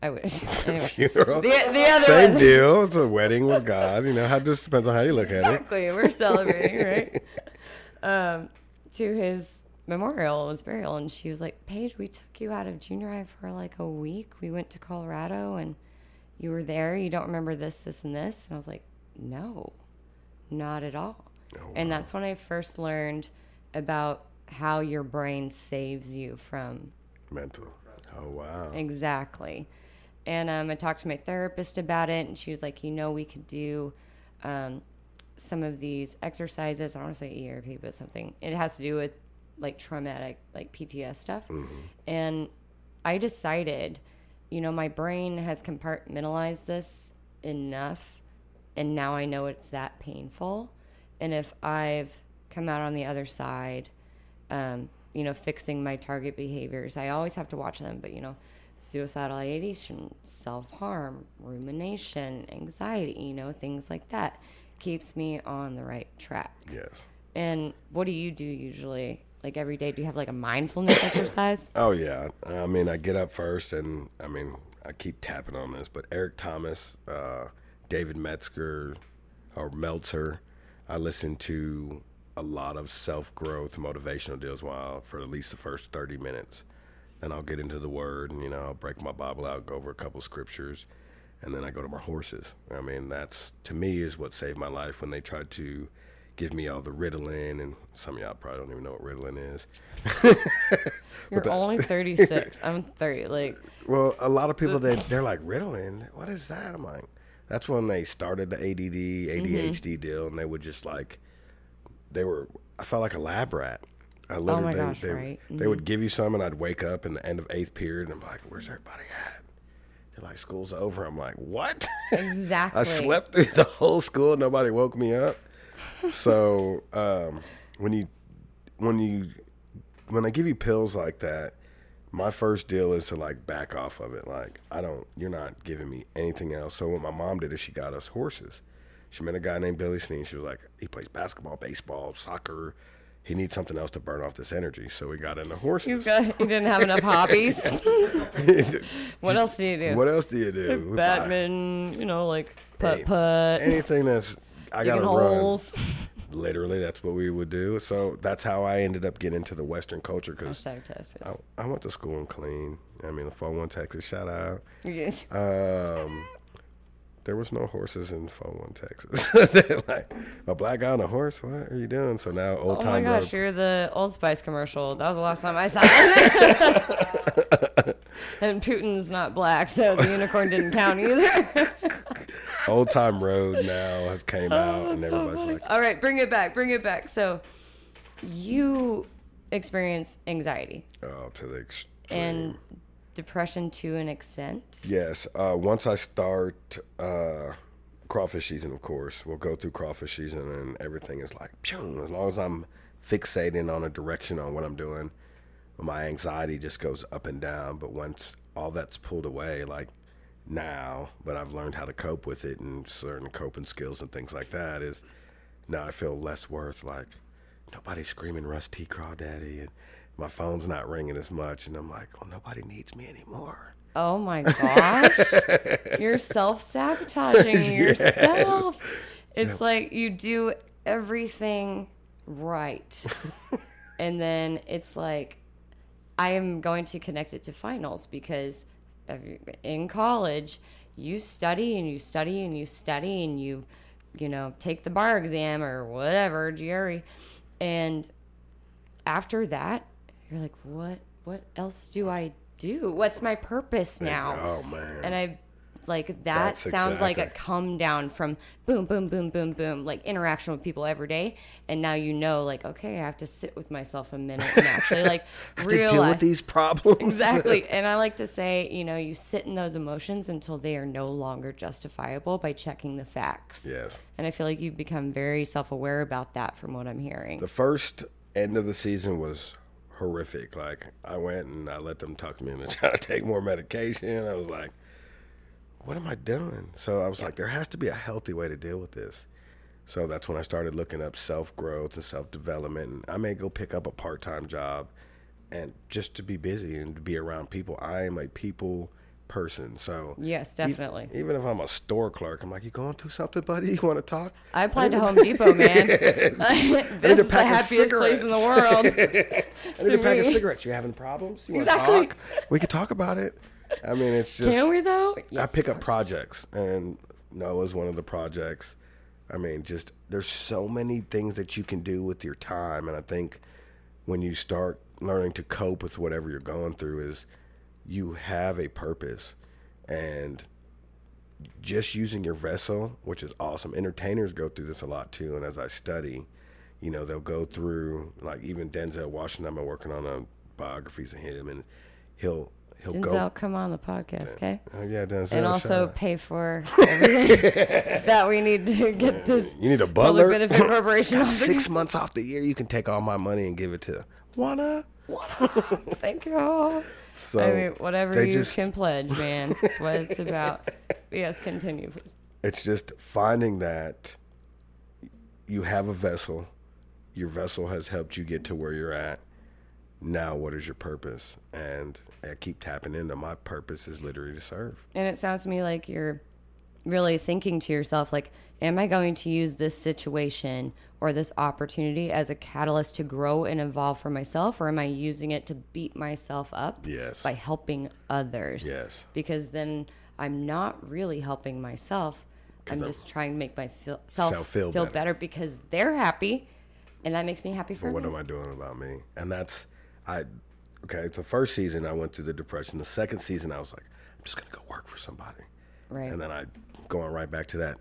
I wish. Anyway. Funeral. The, the other Same one. Deal. It's a wedding with God. You know, it just depends on how you look at exactly. it. Exactly. We're celebrating, right? Um, to his memorial, his burial. And she was like, Paige, we took you out of junior high for like a week. We went to Colorado and you were there. You don't remember this, this, and this. And I was like, no, not at all. Oh, wow. And that's when I first learned about how your brain saves you from mental. Oh, wow. Exactly. And um, I talked to my therapist about it, and she was like, you know, we could do um, some of these exercises. I don't want to say E R P, but something. It has to do with, like, traumatic, like, P T S D stuff. Mm-hmm. And I decided, you know, my brain has compartmentalized this enough, and now I know it's that painful. And if I've come out on the other side, um, you know, fixing my target behaviors, I always have to watch them, but, you know, suicidal ideation, self-harm, rumination, anxiety, you know, things like that keeps me on the right track. Yes. And what do you do usually? Like every day, do you have like a mindfulness exercise? Oh, yeah. I mean, I get up first and I mean, I keep tapping on this, but Eric Thomas, uh, David Metzger or Meltzer, I listen to a lot of self-growth motivational deals while for at least the first thirty minutes. and I'll get into the Word, and, you know, I'll break my Bible out, go over a couple scriptures, and then I go to my horses. I mean, that's, to me, is what saved my life when they tried to give me all the Ritalin, and some of y'all probably don't even know what Ritalin is. You're only thirty-six. I'm thirty. Like, well, a lot of people, they, they're like, Ritalin? What is that? I'm like, that's when they started the A D D, A D H D mm-hmm. deal, and they would just like, they were, I felt like a lab rat. I literally, oh my gosh, they, they, right. they mm-hmm. would give you some, and I'd wake up in the end of eighth period, and I'm like, where's everybody at? They're like, school's over. I'm like, what? Exactly. I slept through the whole school. Nobody woke me up. So um, when you when you when they give you pills like that, my first deal is to like back off of it. Like, I don't, you're not giving me anything else. So what my mom did is she got us horses. She met a guy named Billy Sneed. She was like, he plays basketball, baseball, soccer. He needs something else to burn off this energy. So we got into horses. He's got, he didn't have enough hobbies. What else do you do? What else do you do? Badminton, you know, like putt putt. Anything that's, I got to run. Literally, that's what we would do. So that's how I ended up getting into the Western culture. Cause hashtag Texas. I, I went to school in Killeen. I mean, the four one Texas, shout out. Yes. Um, there was no horses in four one Texas. Like, a black guy on a horse? What are you doing? So now old oh time. Oh my gosh, road. You're the Old Spice commercial. That was the last time I saw it. And Putin's not black, so the unicorn didn't count either. Old Time Road now has came oh, out, and everybody's so like, all right, bring it back, bring it back. So you experience anxiety. Oh, to the extreme. And depression to an extent. Yes. Uh, once I start uh, crawfish season, of course, we'll go through crawfish season, and everything is like, phew, as long as I'm fixating on a direction on what I'm doing, my anxiety just goes up and down. But once all that's pulled away, like, now, but I've learned how to cope with it, and certain coping skills and things like that is now I feel less worth. Like, nobody's screaming Rusty Crawdaddy, and my phone's not ringing as much, and I'm like, oh, nobody needs me anymore. Oh my gosh. You're self-sabotaging yourself. Yes. It's no. Like, you do everything right. And then it's like, I am going to connect it to finals, because in college, you study and you study and you study and you, you know, take the bar exam or whatever, G R E, and after that, you're like, what? What else do I do? What's my purpose now? Oh man! And I, like that That's sounds exactly. like a come down from boom, boom, boom, boom, boom, like interaction with people every day, and now you know, like, okay, I have to sit with myself a minute and actually like I have realize to deal with these problems. Exactly. And I like to say, you know, you sit in those emotions until they are no longer justifiable by checking the facts. Yes. And I feel like you've become very self-aware about that from what I'm hearing. The first end of the season was horrific. Like, I went and I let them talk me into trying to take more medication. I was like, what am I doing? So I was yeah. like, there has to be a healthy way to deal with this. So that's when I started looking up self-growth and self-development. And I may go pick up a part-time job, and just to be busy and to be around people. I am a people person. So yes, definitely. E- even if I'm a store clerk, I'm like, you going through something, buddy? You want to talk? I applied to Home Depot, man. This is the happiest place in the world. I need to pack a cigarette. You having problems? You exactly. want to talk? We could talk about it. I mean, it's just. Can we though? Yes, I pick up projects, and Noah's one of the projects. I mean, just there's so many things that you can do with your time, and I think when you start learning to cope with whatever you're going through, is you have a purpose, and just using your vessel, which is awesome. Entertainers go through this a lot too, and as I study, you know, they'll go through, like, even Denzel Washington. I've been working on a biographies of him, and he'll. He'll Denzel, go. come on the podcast, okay? Oh, yeah, Denzel. And also pay for everything that we need to get yeah. this. You need a butler? Benefit corporation. Six months off the year, you can take all my money and give it to Juana. Thank you all. So I mean, whatever you just can pledge, man. That's what it's about. Yes, continue, please. It's just finding that you have a vessel. Your vessel has helped you get to where you're at. Now, what is your purpose? And I keep tapping into my purpose is literally to serve. And it sounds to me like you're really thinking to yourself, like, am I going to use this situation or this opportunity as a catalyst to grow and evolve for myself, or am I using it to beat myself up yes. by helping others? Yes. Because then I'm not really helping myself. I'm, I'm just trying to make myself feel, feel better. better because they're happy, and that makes me happy for but what me. What am I doing about me? And that's, I, okay, the first season I went through the depression. The second season I was like, I'm just going to go work for somebody. Right. And then I, going right back to that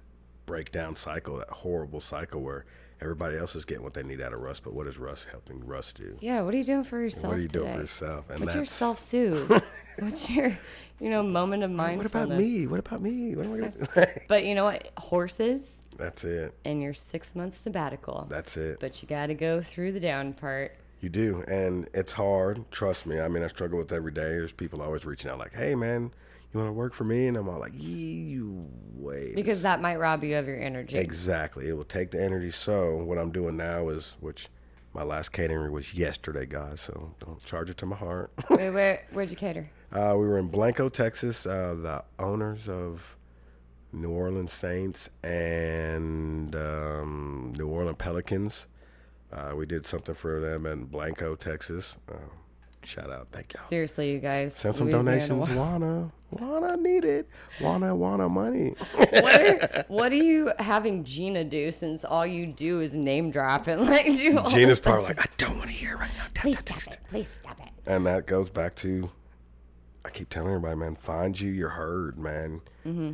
breakdown cycle, that horrible cycle where everybody else is getting what they need out of Russ, but what is Russ helping Russ do? Yeah, what are you doing for yourself? What are you today? doing for yourself? And what's that's... your self-soothe? What's your, you know, moment of mindfulness? What about me? What about me? What am I going to do? But you know what? Horses. That's it. And your six-month sabbatical. That's it. But you got to go through the down part. You do, and it's hard. Trust me. I mean, I struggle with it every day. There's people always reaching out like, hey, man, you want to work for me? And I'm all like, you wait. Because that might rob you of your energy. Exactly. It will take the energy. So what I'm doing now is, which my last catering was yesterday, guys, so don't charge it to my heart. Wait, where, where'd you cater? Uh, we were in Blanco, Texas. Uh, the owners of New Orleans Saints and um, New Orleans Pelicans. Uh, we did something for them in Blanco, Texas. Uh, Shout out. Thank y'all. Seriously, you guys. Send some Louisiana donations. Wanna. Wanna need it. Wanna, wanna money. What are, what are you having Gina do since all you do is name drop and like do all Gina's probably like, I don't want to hear right now. Please stop it. Please stop it. And that goes back to, I keep telling everybody, man, find you your herd, man. Mm-hmm.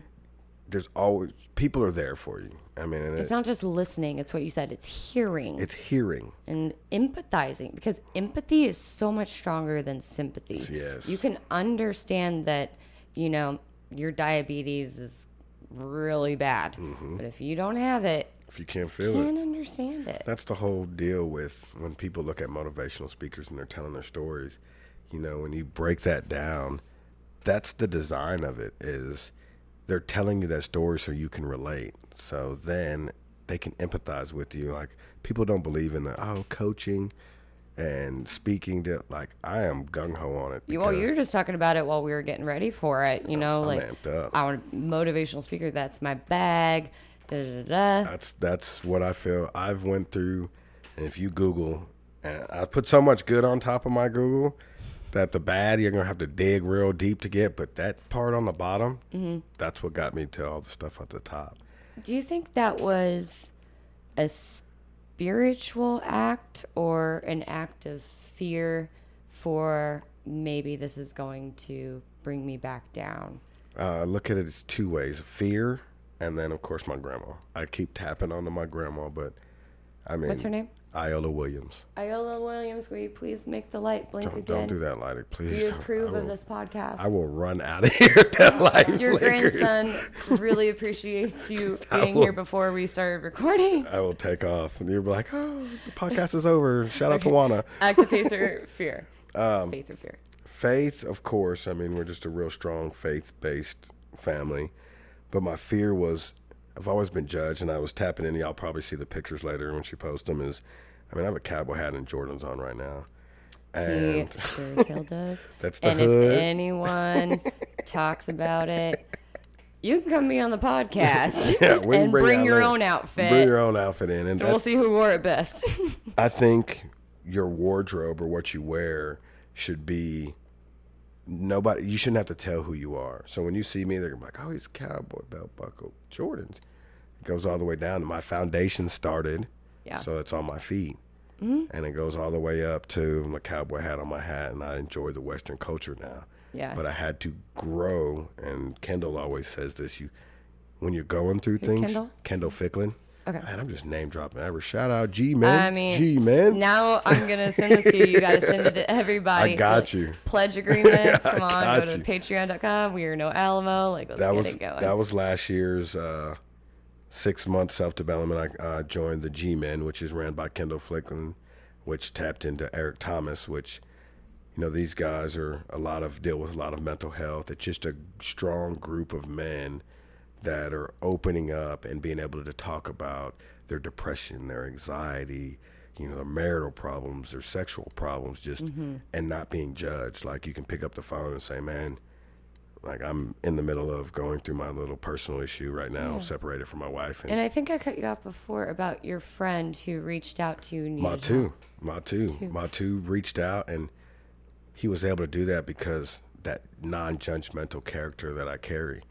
There's always, people are there for you. I mean, and it's it, not just listening. It's what you said. It's hearing. It's hearing. And empathizing, because empathy is so much stronger than sympathy. Yes. You can understand that, you know, your diabetes is really bad. Mm-hmm. But if you don't have it, if you can't feel you it, you can't understand it. That's the whole deal with when people look at motivational speakers and they're telling their stories. You know, when you break that down, that's the design of it is, they're telling you that story so you can relate. So then they can empathize with you. Like, people don't believe in the, oh, coaching and speaking to, like, I am gung-ho on it. Well, you were just talking about it while we were getting ready for it. You know, I'm like, I'm a motivational speaker. That's my bag. Da, da, da. That's, that's what I feel. I've went through, and if you Google, and I put so much good on top of my Google, that the bad you're gonna have to dig real deep to get, but that part on the bottom, mm-hmm. that's what got me to all the stuff at the top. Do you think that was a spiritual act or an act of fear for maybe this is going to bring me back down? Uh, look at it as two ways, fear and then, of course, my grandma. I keep tapping onto my grandma, but I mean. What's her name? Iola Williams. Iola Williams, will you please make the light blink don't, again? Don't do that lighting, please. Do you approve will, of this podcast? I will run out of here if that light Your blinkers. Grandson really appreciates you being will, here before we started recording. I will take off. And you'll be like, oh, the podcast is over. Shout out to Juana. Act of faith or fear. Um, faith or fear. Faith, of course. I mean, we're just a real strong faith-based family. But my fear was, I've always been judged, and I was tapping in. Y'all probably see the pictures later when she posts them. Is I mean, I have a cowboy hat and Jordans on right now. And he sure as hell does. That's the and hood. And if anyone talks about it, you can come be on the podcast yeah, we and bring, bring your in. own outfit. Bring your own outfit in. And, and we'll see who wore it best. I think your wardrobe or what you wear should be nobody. You shouldn't have to tell who you are. So when you see me, they're like, oh, he's a cowboy, belt buckle, Jordans. It goes all the way down. My foundation started. Yeah. So it's on my feet, mm-hmm. and it goes all the way up to my cowboy hat on my hat, and I enjoy the Western culture now. Yeah. But I had to grow, and Kendall always says this: you, when you're going through Who's things, Kendall? Kendall Ficklin. Okay. Man, I'm just name dropping. I shout out G man. I mean, G man. Now I'm gonna send this to you. You gotta send it to everybody. I got like, you. Pledge agreements. Come on, go to patreon dot com. We are no Alamo. Like let's that get was, it going. That was last year's. Uh, Six months self-development, I uh, joined the G-Men, which is ran by Kendall Ficklin, which tapped into Eric Thomas, which, you know, these guys are a lot of, deal with a lot of mental health. It's just a strong group of men that are opening up and being able to talk about their depression, their anxiety, you know, their marital problems, their sexual problems, just, mm-hmm. and not being judged. Like, you can pick up the phone and say, man, Like, I'm in the middle of going through my little personal issue right now, yeah. separated from my wife. And, and I think I cut you off before about your friend who reached out to you. Matu. Matu. Matu. Matu reached out, and he was able to do that because that non-judgmental character that I carry.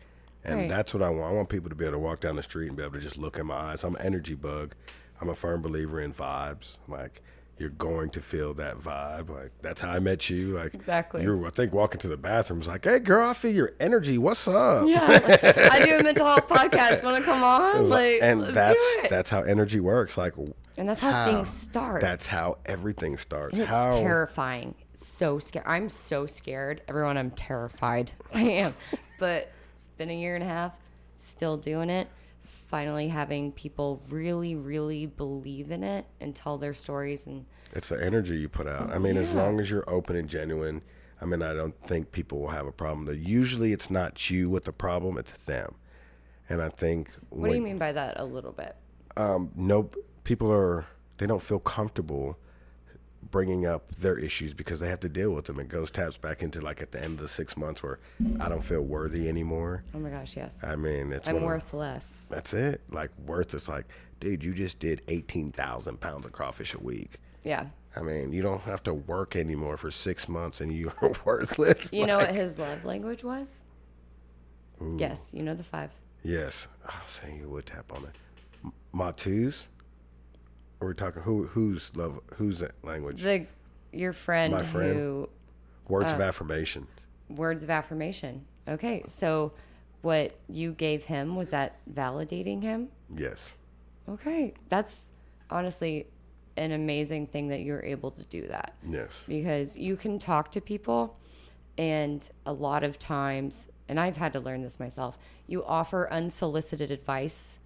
And right. that's what I want. I want people to be able to walk down the street and be able to just look in my eyes. I'm an energy bug. I'm a firm believer in vibes. Like, you're going to feel that vibe. Like, that's how I met you. Like, exactly. You were, I think, walking to the bathrooms like, hey, girl, I feel your energy. What's up? Yeah. Like, I do a mental health podcast. Want to come on? Like, and let's that's do it. That's how energy works. Like, and that's how, how things start. That's how everything starts. And how, it's terrifying. It's so scared. I'm so scared. Everyone, I'm terrified. I am. But it's been a year and a half, still doing it. Finally having people really, really believe in it and tell their stories. And it's the energy you put out. I mean, yeah. as long as you're open and genuine, I mean, I don't think people will have a problem. Usually it's not you with the problem, it's them. And I think... What when, do you mean by that a little bit? Um, no, people are, they don't feel comfortable bringing up their issues because they have to deal with them. It goes taps back into like at the end of the six months where I don't feel worthy anymore. Oh my gosh, yes. I mean, it's I'm worthless. That's it. Like worth is like, dude, you just did eighteen thousand pounds of crawfish a week. Yeah. I mean, you don't have to work anymore for six months and you are worthless. You like, know what his love language was? Ooh. Yes, you know the five. Yes, I was saying you would tap on it. Matu's. Are we talking who who's love who's language? The your friend, my friend. Who words uh, of affirmation. Words of affirmation. Okay, so what you gave him, was that validating him? Yes. Okay, that's honestly an amazing thing that you're able to do that. Yes. Because you can talk to people, and a lot of times, and I've had to learn this myself, you offer unsolicited advice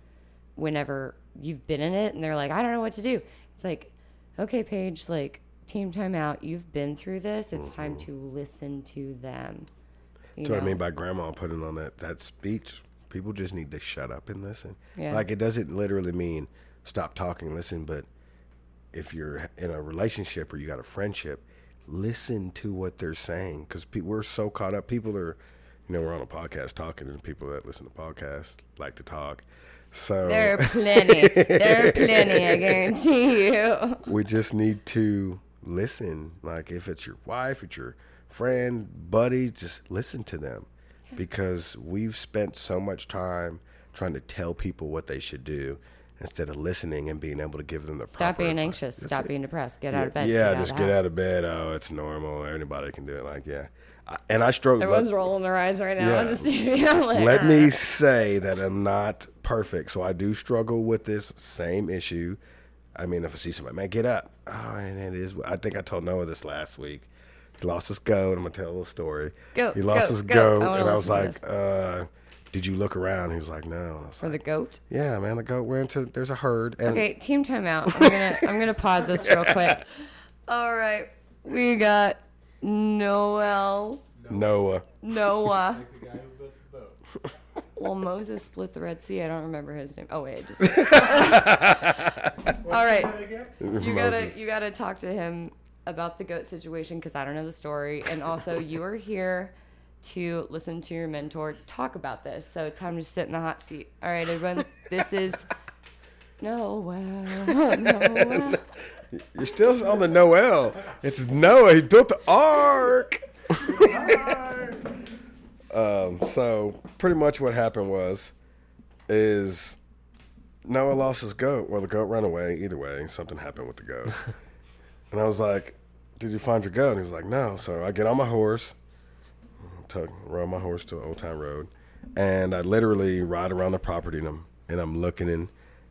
whenever you've been in it, and they're like, I don't know what to do. It's like, okay, Paige, like, team time out. You've been through this. It's mm-hmm. time to listen to them. You That's know? What I mean by grandma putting on that, that speech. People just need to shut up and listen. Yeah. Like, it doesn't literally mean stop talking, listen, but if you're in a relationship or you got a friendship, listen to what they're saying, because pe- we're so caught up. People are, you know, we're on a podcast talking, and people that listen to podcasts like to talk. So there are plenty. There are plenty, I guarantee you. We just need to listen. Like, if it's your wife, it's your friend, buddy, just listen to them. Yeah. Because we've spent so much time trying to tell people what they should do instead of listening and being able to give them the Stop proper... Stop being anxious. That's Stop it. Being depressed. Get yeah. out of bed. Yeah, just get out of bed. Oh, it's normal. Everybody can do it. Like, yeah. I, and I struggle. Everyone's let, rolling their eyes right now. Yeah. Just, you know, like, let me say that I'm not perfect. So I do struggle with this same issue. I mean, if I see somebody, man, get up. Oh, and it is. I think I told Noah this last week. He lost his goat. I'm going to tell a little story. Goat, he lost goat, his goat. goat. I and I was like, uh, did you look around? He was like, no. And I was For like, the goat? Yeah, man, the goat went to, there's a herd. And okay, team timeout. I'm going to I'm gonna pause this real quick. All right. We got... Noel. Noah. Noah. Like the guy who built the boat. Well, Moses split the Red Sea. I don't remember his name. Oh wait, I just. All right, you gotta you gotta talk to him about the goat situation because I don't know the story, and also you are here to listen to your mentor talk about this. So time to sit in the hot seat. All right, everyone, this is Noel. Noel. You're still on the Noel. It's Noah. He built the ark. um, so pretty much what happened was, is Noah lost his goat. Well, the goat ran away. Either way, something happened with the goat. And I was like, did you find your goat? And he was like, no. So I get on my horse, tuck, run my horse to Old Town Road, and I literally ride around the property, and I'm, and I'm looking in,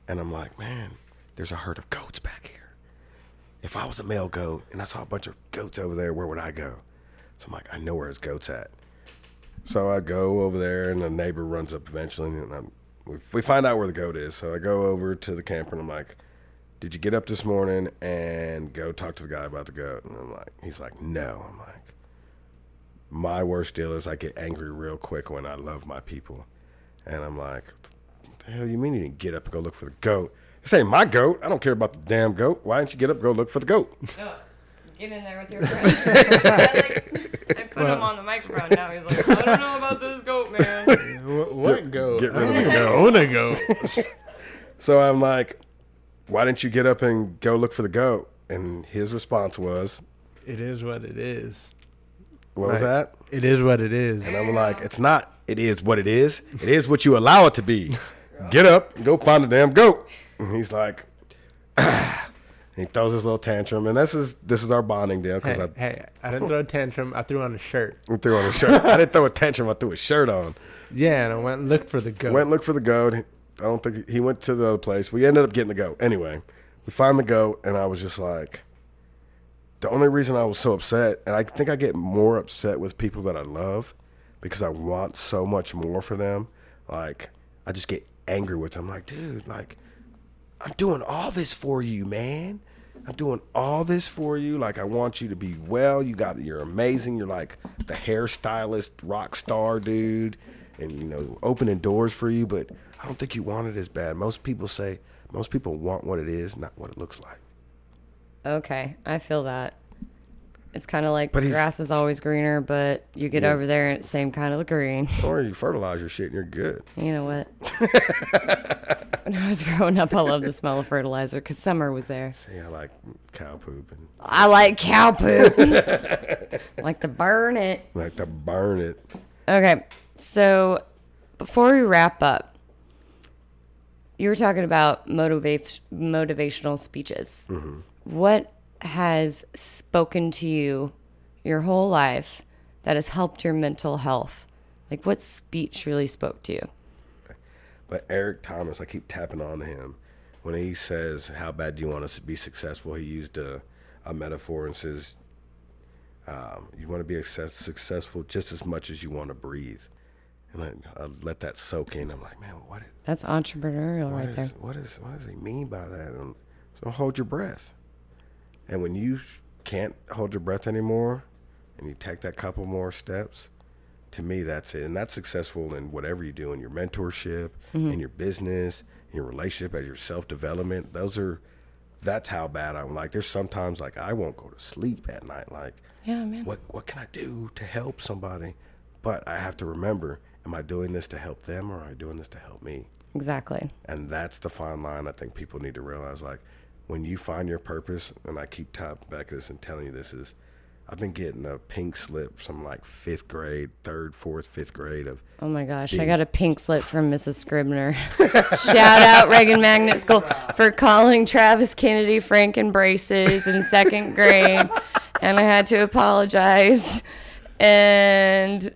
and I'm like, man, there's a herd of goats back here. If I was a male goat and I saw a bunch of goats over there, where would I go? So I'm like, I know where his goat's at. So I go over there, and the neighbor runs up eventually, and I'm, we find out where the goat is. So I go over to the camper, and I'm like, did you get up this morning and go talk to the guy about the goat? And I'm like, he's like, no. I'm like, my worst deal is I get angry real quick when I love my people. And I'm like, what the hell you mean you didn't get up and go look for the goat? This ain't my goat. I don't care about the damn goat. Why didn't you get up and go look for the goat? No. get in there with your friends. I, like, I put well, him on the microphone now. He's like, I don't know about this goat, man. What, what goat? Get rid of the goat. I own a goat. So I'm like, why didn't you get up and go look for the goat? And his response was, it is what it is. What like, was that? It is what it is. And I'm like, it's not. It is what it is. It is what you allow it to be. Get up and go find the damn goat. And he's like, ah. And he throws his little tantrum. And this is this is our bonding deal. Cause hey, I, hey, I didn't throw a tantrum. I threw on a shirt. I threw on a shirt. I didn't throw a tantrum. I threw a shirt on. Yeah, and I went and looked for the goat. Went and looked for the goat. I don't think he went to the other place. We ended up getting the goat. Anyway, we find the goat, and I was just like, the only reason I was so upset, and I think I get more upset with people that I love because I want so much more for them. Like, I just get angry with them. Like, dude, like, I'm doing all this for you, man. I'm doing all this for you. Like, I want you to be well. You got, you're amazing. You're like the hairstylist rock star dude, and, you know, opening doors for you. But I don't think you want it as bad. Most people say, most people want what it is, not what it looks like. Okay, I feel that. It's kind of like grass is always greener, but you get yeah. over there and it's the same kind of green. Or you fertilize your shit and you're good. You know what? When I was growing up, I loved the smell of fertilizer because summer was there. See, I like cow poop. And- I like cow poop. Like to burn it. Like to burn it. Okay, so before we wrap up, you were talking about motiva- motivational speeches. Mm-hmm. What has spoken to you your whole life that has helped your mental health? Like, what speech really spoke to you? But Eric Thomas, I keep tapping on him. When he says, how bad do you want us to be successful? He used a, a metaphor and says, um, you want to be successful just as much as you want to breathe. And I, I let that soak in. I'm like, man, what? Is, That's entrepreneurial what right is, there. What, is, what does he mean by that? And so hold your breath. And when you can't hold your breath anymore and you take that couple more steps, to me, that's it. And that's successful in whatever you do, in your mentorship, mm-hmm. in your business, in your relationship, as your self-development. Those are, that's how bad I'm like. There's sometimes like I won't go to sleep at night. Like, yeah, man. What, what can I do to help somebody? But I have to remember, am I doing this to help them or am I doing this to help me? Exactly. And that's the fine line I think people need to realize. Like, when you find your purpose, and I keep tapping back this and telling you this is, I've been getting a pink slip from like fifth grade, third, fourth, fifth grade of. Oh my gosh, being, I got a pink slip from Missus Scribner. Shout out Reagan Magnet School for calling Travis Kennedy Frank and braces in second grade, and I had to apologize, and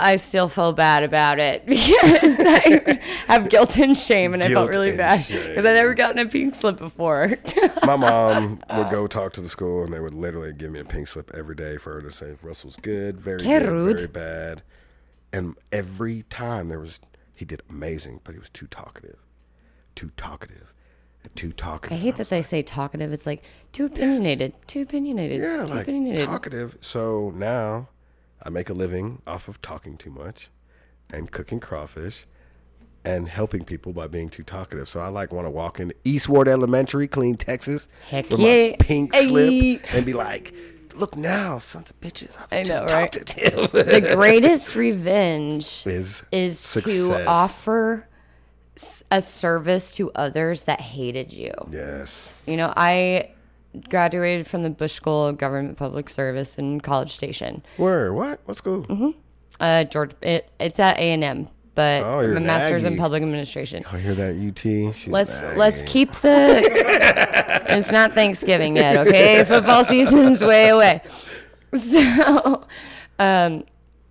I still feel bad about it because I have guilt and shame, and guilt I felt really bad because I never gotten a pink slip before. My mom would go talk to the school, and they would literally give me a pink slip every day for her to say Russell's good, very Qué good, rude. Very bad, and every time there was he did amazing, but he was too talkative, too talkative, and too talkative. I hate I that they like, say talkative. It's like too opinionated, too opinionated, yeah, too like opinionated. Talkative. So now. I make a living off of talking too much and cooking crawfish and helping people by being too talkative. So I like want to walk into Eastward Elementary, Clean, Texas, Heck with yeah. my pink Ay. slip and be like, look now, sons of bitches. I'm I too know, talkative. Right? The greatest revenge is, is success. To offer a service to others that hated you. Yes. You know, I... graduated from the Bush School of Government Public Service in College Station. Where? What? What school? Mm-hmm. Uh, George. It, it's at A and M, but oh, I'm a master's Aggie. In public administration. I hear that U T. She's let's Aggie. Let's keep the. It's not Thanksgiving yet, okay? Football season's way away. So, um,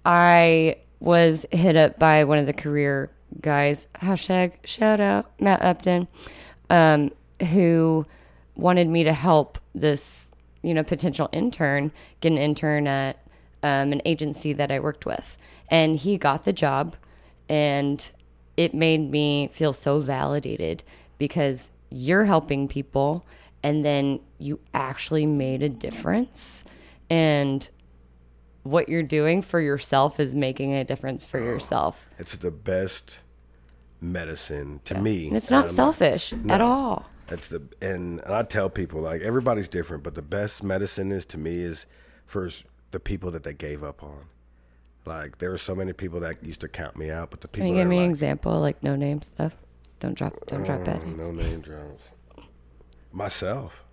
I was hit up by one of the career guys. Hashtag shout out Matt Upton, um, who. Wanted me to help this, you know, potential intern get an intern at um, an agency that I worked with. And he got the job, and it made me feel so validated because you're helping people and then you actually made a difference. And what you're doing for yourself is making a difference for oh, yourself. It's the best medicine to yeah. me. And it's not selfish no. at all. That's the and I tell people, like, everybody's different, but the best medicine is, to me, is for the people that they gave up on. Like, there were so many people that used to count me out, but the people. Can you give me like, an example, like no name stuff? Don't drop, don't drop bad names. No name drops. Myself.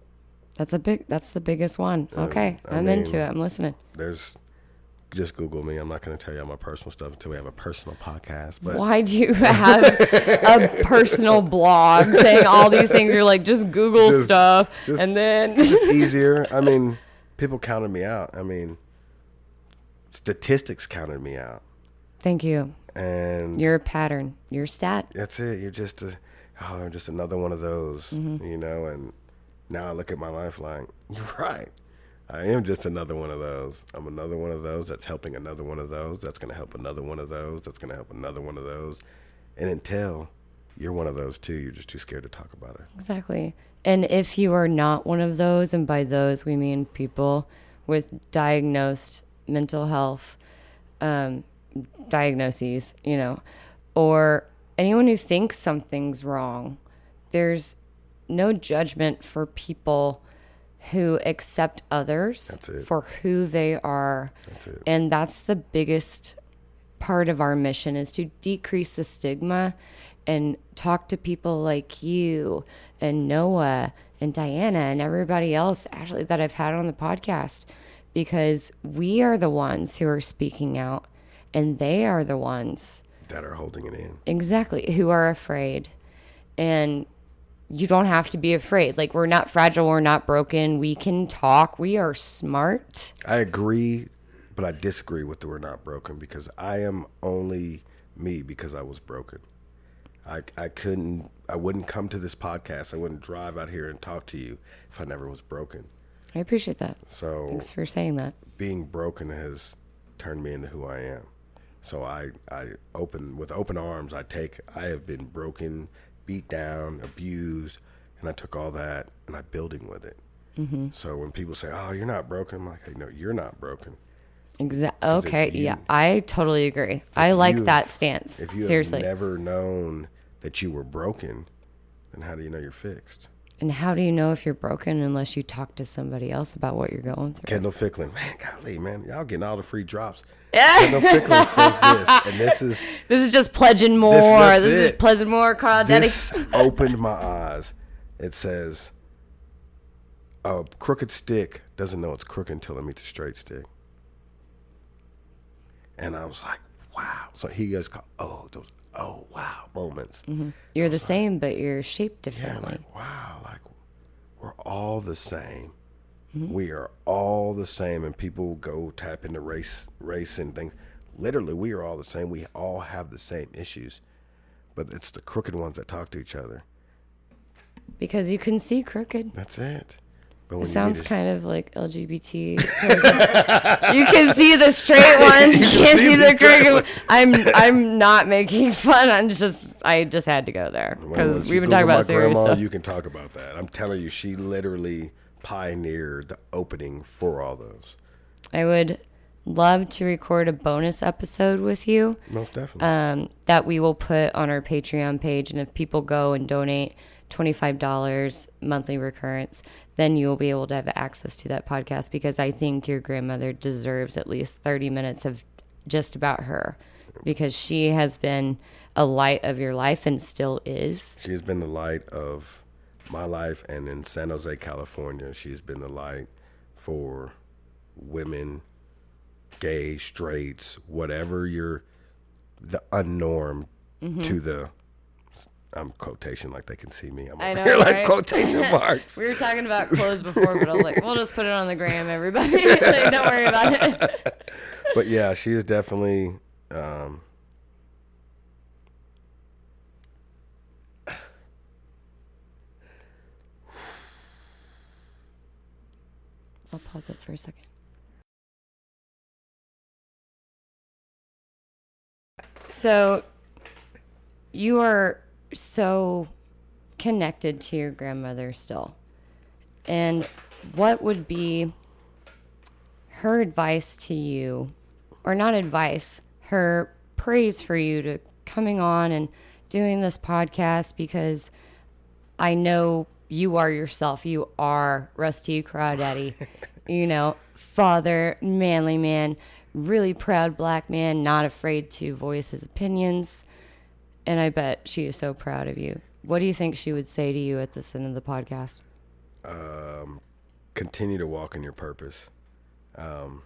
That's a big. That's the biggest one. Okay, I I'm mean, into it. I'm listening. There's. Just Google me. I'm not going to tell you all my personal stuff until we have a personal podcast. But why do you have a personal blog saying all these things? You're like, just Google just, stuff, just, and then it's easier. I mean, people counted me out. I mean, statistics counted me out. Thank you. And you're a pattern. You're a stat. That's it. You're just a. Oh, I'm just another one of those. Mm-hmm. You know. And now I look at my life like, you're right. I am just another one of those. I'm another one of those that's helping another one of those. That's going to help another one of those. That's going to help another one of those. And until you're one of those, too, you're just too scared to talk about it. Exactly. And if you are not one of those, and by those we mean people with diagnosed mental health um, diagnoses, you know, or anyone who thinks something's wrong, there's no judgment for people who accept others for who they are. That's it. And that's the biggest part of our mission, is to decrease the stigma and talk to people like you and Noah and Diana and everybody else, actually, that I've had on the podcast, because we are the ones who are speaking out, and they are the ones that are holding it in. Exactly. Who are afraid. And you don't have to be afraid. Like, we're not fragile. We're not broken. We can talk. We are smart. I agree, but I disagree with the we're not broken, because I am only me because I was broken. I I couldn't, I wouldn't come to this podcast. I wouldn't drive out here and talk to you if I never was broken. I appreciate that. So thanks for saying that. Being broken has turned me into who I am. So I, I open, with open arms, I take, I have been broken, beat down, abused, and I took all that and I'm building with it. Mm-hmm. So when people say, "Oh, you're not broken," I'm like, "Hey, no, you're not broken." Exactly. Okay. You, yeah, I totally agree. I like have, that stance. If you Seriously. have never known that you were broken, then how do you know you're fixed? And how do you know if you're broken unless you talk to somebody else about what you're going through? Kendall Ficklin. Man, golly, man. Y'all getting all the free drops. Kendall Ficklin says this. And this is... This is just pledging more. This, this is pledging more, Carl Daddy. This opened my eyes. It says, a crooked stick doesn't know it's crooked until it meets a straight stick. And I was like, wow. So he goes, oh, those... oh wow moments. Mm-hmm. You're the like, same, but you're shaped differently. Yeah, like, wow, like we're all the same. Mm-hmm. We are all the same, and people go tap into race, race and things. Literally, we are all the same. We all have the same issues, but it's the crooked ones that talk to each other. Because you can see crooked. That's it. But it sounds kind sh- of like L G B T. You can see the straight ones. You, you can't see, see the crooked ones. I'm I'm not making fun. I'm just I just had to go there because we've been Google talking about serious grandma, stuff. You can talk about that. I'm telling you, she literally pioneered the opening for all those. I would love to record a bonus episode with you. Most definitely. Um, that we will put on our Patreon page, and if people go and donate twenty-five dollars monthly recurrence, then you will be able to have access to that podcast, because I think your grandmother deserves at least thirty minutes of just about her, because she has been a light of your life and still is. She has been the light of my life, and in San Jose, California, she's been the light for women, gay, straights, whatever you're, the unnormed mm-hmm. to the... I'm quotation like they can see me. I'm I know, here, right? Like quotation marks. We were talking about clothes before, but I was like, we'll just put it on the gram, everybody. Like, don't worry about it. But yeah, she is definitely. Um, I'll pause it for a second. So you are so connected to your grandmother still. And what would be her advice to you, or not advice, her praise for you to coming on and doing this podcast? Because I know you are yourself. You are Rusty Crawdaddy, you know, father, manly man, really proud black man, not afraid to voice his opinions. And I bet she is so proud of you. What do you think she would say to you at this end of the podcast? Um, continue to walk in your purpose. Um,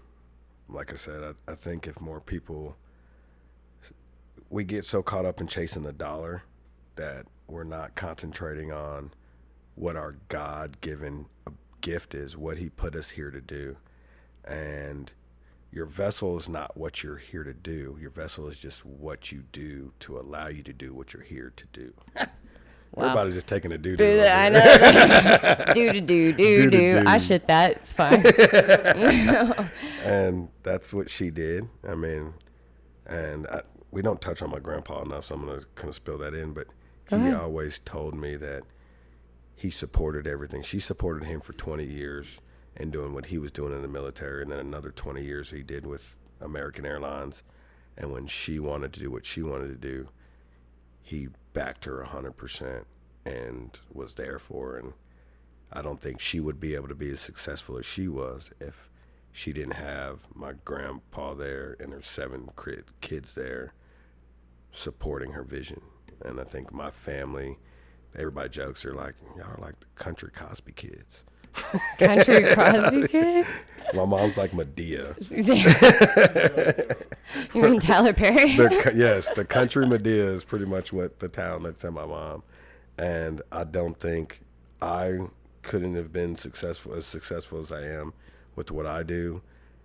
like I said, I, I think if more people, we get so caught up in chasing the dollar that we're not concentrating on what our God-given gift is, what he put us here to do. And your vessel is not what you're here to do. Your vessel is just what you do to allow you to do what you're here to do. Wow. Everybody's just taking a doo-doo. Do I know. Do-do-do, do-do. I shit that. It's fine. And that's what she did. I mean, and I, we don't touch on my grandpa enough, so I'm going to kind of spill that in. But he always told me that he supported everything. She supported him for twenty years and doing what he was doing in the military, and then another twenty years he did with American Airlines. And when she wanted to do what she wanted to do, he backed her one hundred percent and was there for her. And I don't think she would be able to be as successful as she was if she didn't have my grandpa there and her seven kids there supporting her vision. And I think my family, everybody jokes, they're like, y'all are like the country Cosby kids. Country Crosby kids? My mom's like Medea. You mean Tyler Perry? the, yes, the country Medea is pretty much what the town that's in my mom. And I don't think I couldn't have been successful as successful as I am with what I do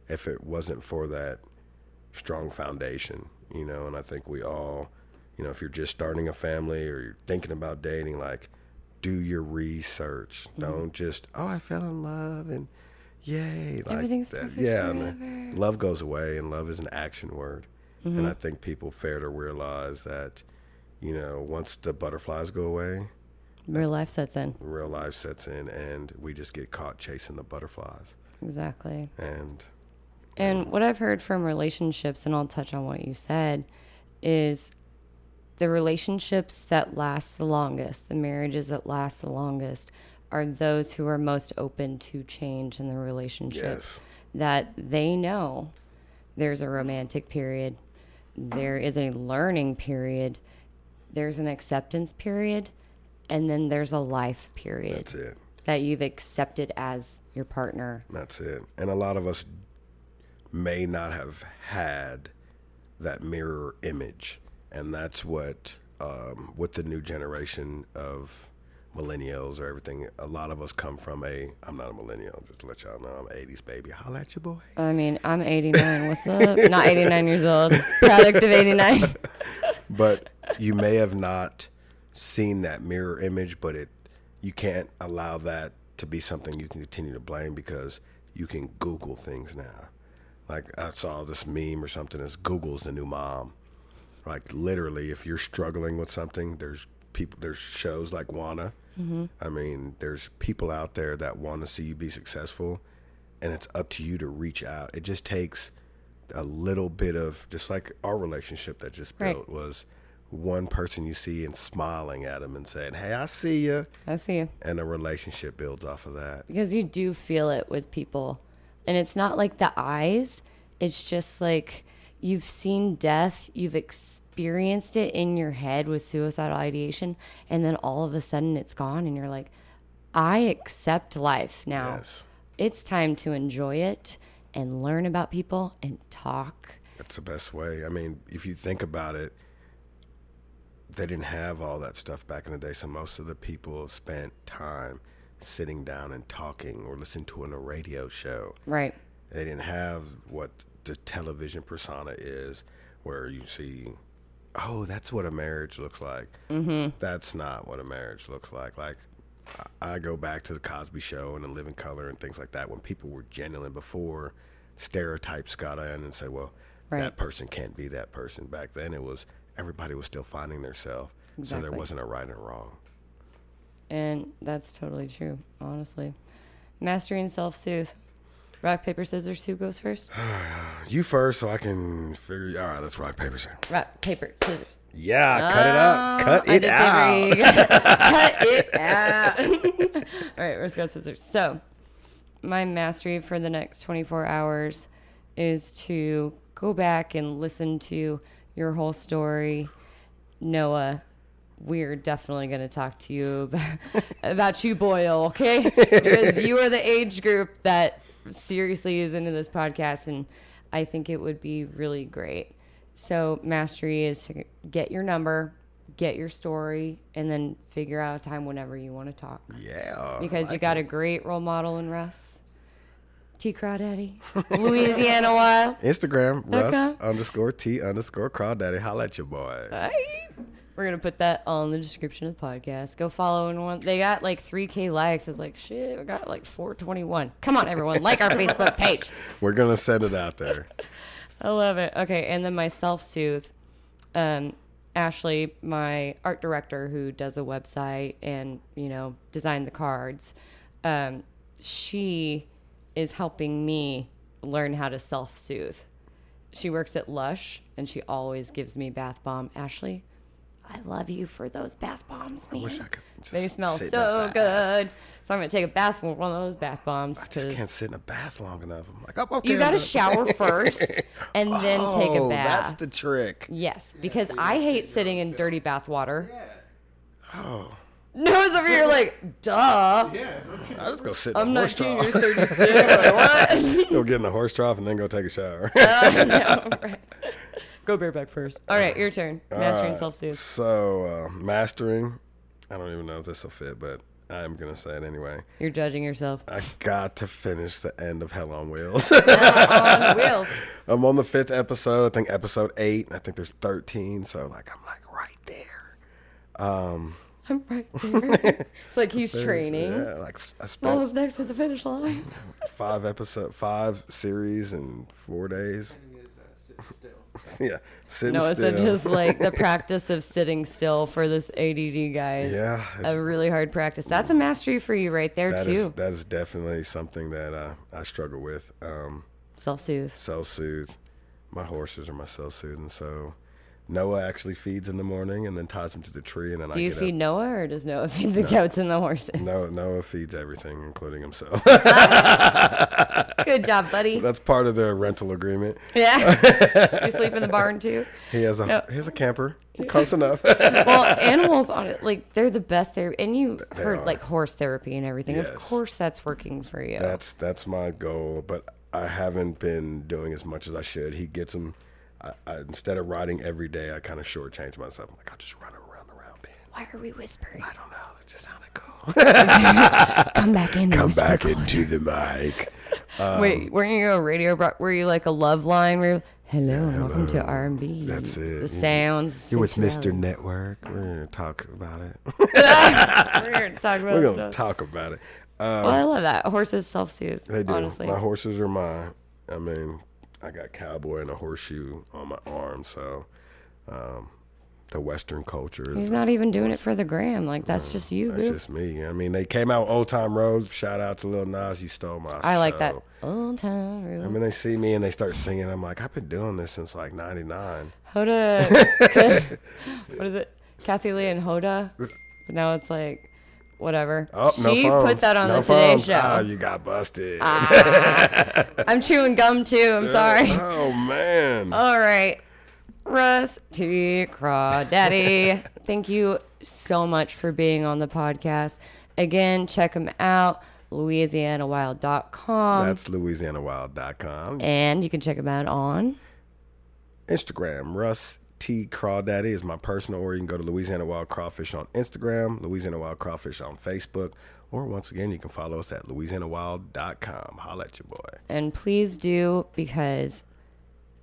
if it wasn't for that strong foundation, you know. And I think we all, you know, if you're just starting a family or you're thinking about dating, like, do your research. Mm-hmm. Don't just, oh, I fell in love and yay. Like Everything's that. perfect Yeah, I mean, love goes away, and love is an action word. Mm-hmm. And I think people fail to realize that, you know, once the butterflies go away. Real life sets in. Real life sets in, and we just get caught chasing the butterflies. Exactly. And, and um, what I've heard from relationships, and I'll touch on what you said, is the relationships that last the longest, the marriages that last the longest, are those who are most open to change in the relationship. Yes. That they know there's a romantic period, there is a learning period, there's an acceptance period, and then there's a life period. That's it. That you've accepted as your partner. That's it. And a lot of us may not have had that mirror image. And that's what, um, with the new generation of millennials or everything, a lot of us come from a, I'm not a millennial, just to let y'all know, I'm an eighties baby. Holla at your boy. I mean, I'm eighty-nine. What's up? Not eighty-nine years old. Product of eighty-nine. But you may have not seen that mirror image, but it you can't allow that to be something you can continue to blame, because you can Google things now. Like, I saw this meme or something, it's Google's the new mom. Like, literally, if you're struggling with something, there's people, there's shows like WANNA. Mm-hmm. I mean, there's people out there that want to see you be successful, and it's up to you to reach out. It just takes a little bit of, just like our relationship that just built, right, was one person you see and smiling at them and saying, hey, I see you. I see you. And a relationship builds off of that. Because you do feel it with people. And it's not like the eyes. It's just like, you've seen death, you've experienced it in your head with suicidal ideation, and then all of a sudden it's gone, and you're like, I accept life now. Yes. It's time to enjoy it and learn about people and talk. That's the best way. I mean, if you think about it, they didn't have all that stuff back in the day, so most of the people spent time sitting down and talking or listening to it on a radio show. Right. They didn't have what the television persona is, where you see, oh, that's what a marriage looks like. Mm-hmm. That's not what a marriage looks like. Like, I go back to the Cosby Show and the Living Color and things like that, when people were genuine before stereotypes got in and say, well, right, that person can't be that person. Back then it was, everybody was still finding themselves. Exactly. So there wasn't a right and wrong. And that's totally true, honestly. Mastering self-soothe. Rock, paper, scissors, who goes first? You first, so I can figure. All right, let's rock, paper, scissors. Rock, paper, scissors. Yeah, uh, cut it out. Cut it out. Cut it out. All right, let's go scissors. So my mastery for the next twenty-four hours is to go back and listen to your whole story. Noah, we're definitely going to talk to you about, about you, Boyle, okay? Because you are the age group that seriously is into this podcast, and I think it would be really great. So mastery is to get your number, get your story, and then figure out a time whenever you want to talk. Yeah. Because like you got it. A great role model in Russ. T Crawdaddy. Louisiana Wild. Instagram, Russ okay. underscore T underscore Crawdaddy. Holla at your boy. Bye. We're going to put that all in the description of the podcast. Go follow and one. They got like three K likes. It's like, shit, we got like four twenty-one. Come on, everyone. Like our Facebook page. We're going to send it out there. I love it. Okay, and then my self-soothe. Um, Ashley, my art director who does a website and, you know, designed the cards, um, she is helping me learn how to self-soothe. She works at Lush, and she always gives me bath bomb. Ashley, I love you for those bath bombs, man. I wish I could just They smell sit so good. So I'm going to take a bath with one of those bath bombs. I just can't sit in a bath long enough. I'm like, oh, okay. You got to shower first and oh, then take a bath. That's the trick. Yes, because yeah, I hate sitting in dirty bath water. Yeah. Oh. Nose over here like, duh. Yeah. Okay. I just go sit in I'm a horse trough. I'm not junior thirty-two. What? Go get in a horse trough and then go take a shower. uh, no, right. Go bareback first. All right, your turn. Mastering right. self-soothe. So, uh, mastering, I don't even know if this will fit, but I'm going to say it anyway. You're judging yourself. I got to finish the end of Hell on Wheels. Hell on Wheels. I'm on the fifth episode. I think episode eight. I think there's thirteen. So, like, I'm, like, right there. Um, I'm right there. It's like he's finish, training. Yeah, like I spent. I was next to the finish line. five episode, five series in four days. Yeah, sitting no, still. No, it's just like the practice of sitting still for this A D D guy. Yeah. A really hard practice. That's a mastery for you right there, that too. Is, that is definitely something that uh, I struggle with. Um, self-soothe. Self-soothe. My horses are my self-soothing. So Noah actually feeds in the morning and then ties him to the tree. And then Do I you get feed up. Noah or does Noah feed the no. goats and the horses? No, Noah feeds everything, including himself. Good job, buddy. That's part of the rental agreement. Yeah. You sleep in the barn, too? He has a no. he has a camper. Close enough. Well, animals on it, like, they're the best therapy. And you they heard, are. like, horse therapy and everything. Yes. Of course that's working for you. That's that's my goal, but I haven't been doing as much as I should. He gets them. I, I, instead of riding every day, I kind of shortchange myself. I'm like, I'll just run around the round pen. Why are we whispering? I don't know. That just sounded cool. Come back in. Come back closer. Into the mic. Um, Wait, weren't you a radio? Bro- were you like a love line? Where you, hello, yeah, hello, welcome to R and B. That's it. The sounds. You're with Mister Network. We're gonna talk about it. We're gonna talk about. We're gonna stuff. talk about it. Um, well, I love that. Horses self-soothe. They do. Honestly. My horses are mine. I mean. I got cowboy and a horseshoe on my arm, so um, the Western culture. He's not even doing it for the gram. Like, that's mm, just you, That's dude. just me. I mean, they came out with Old Time Road. Shout out to Lil Nas. You stole my I show. Like that. Old Time Road. I mean, they see me and they start singing. I'm like, I've been doing this since, like, ninety-nine. Hoda. What is it? Kathy Lee and Hoda. But now it's like... Whatever. Oh, no she phones. put that on no the Today phones. Show. Oh, you got busted. Ah, I'm chewing gum too. I'm sorry. Oh, man. All right. Rusty Crawdaddy. Thank you so much for being on the podcast. Again, check him out. Louisiana Wild dot com. That's Louisiana Wild dot com. And you can check him out on Instagram. Russ. T Crawdaddy is my personal, or you can go to Louisiana Wild Crawfish on Instagram, Louisiana Wild Crawfish on Facebook, or once again, you can follow us at Louisiana Wild dot com. Holla at your boy. And please do, because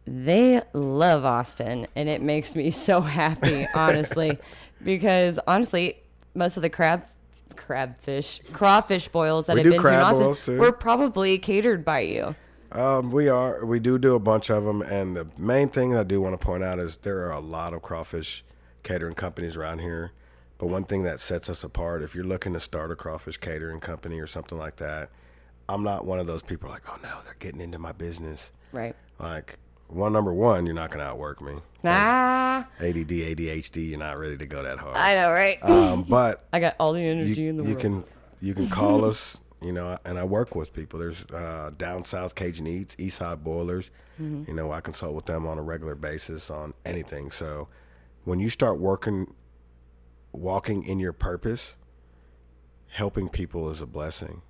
they love Austin, and it makes me so happy, honestly, because honestly, most of the crab, crabfish, crawfish boils that we have been to in Austin too. Were probably catered by you. Um, we are. We do do a bunch of them. And the main thing I do want to point out is there are a lot of crawfish catering companies around here. But one thing that sets us apart, if you're looking to start a crawfish catering company or something like that, I'm not one of those people like, oh, no, they're getting into my business. Right. Like, well, number one, you're not going to outwork me. Nah. A D D, A D H D, you're not ready to go that hard. I know, right? Um, but I got all the energy you, in the you world. Can, you can call us, you know, and I work with people. There's uh, Down South Cajun Eats, Eastside Boilers. Mm-hmm. You know, I consult with them on a regular basis on anything. So when you start working, walking in your purpose, helping people is a blessing.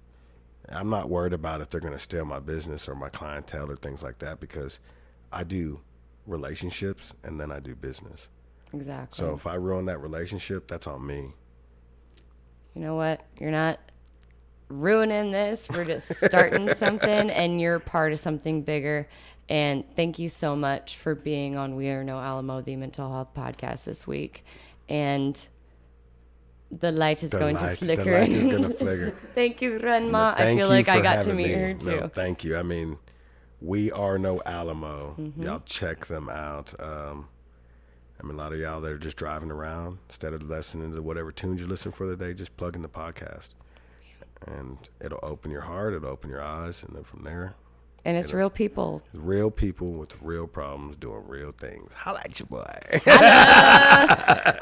I'm not worried about if they're going to steal my business or my clientele or things like that, because I do relationships and then I do business. Exactly. So if I ruin that relationship, that's on me. You know what? You're not ruining this. We're just starting something, and you're part of something bigger. And thank you so much for being on We Are No Alamo, the mental health podcast this week. And the light is the going light, to flicker. The light is going to flicker. Thank you, Renma. I feel like I got to meet me. her, too. No, thank you. I mean, We Are No Alamo. Mm-hmm. Y'all check them out. Um, I mean, a lot of y'all that are just driving around, instead of listening to whatever tunes you listen for the day, just plug in the podcast. And it'll open your heart. It'll open your eyes. And then from there. And it's real people. Real people with real problems doing real things. Holla at your boy. All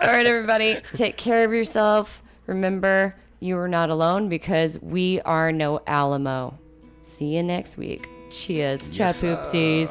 right, everybody. Take care of yourself. Remember, you are not alone, because we are no Alamo. See you next week. Cheers. Yes, Chapoopsies.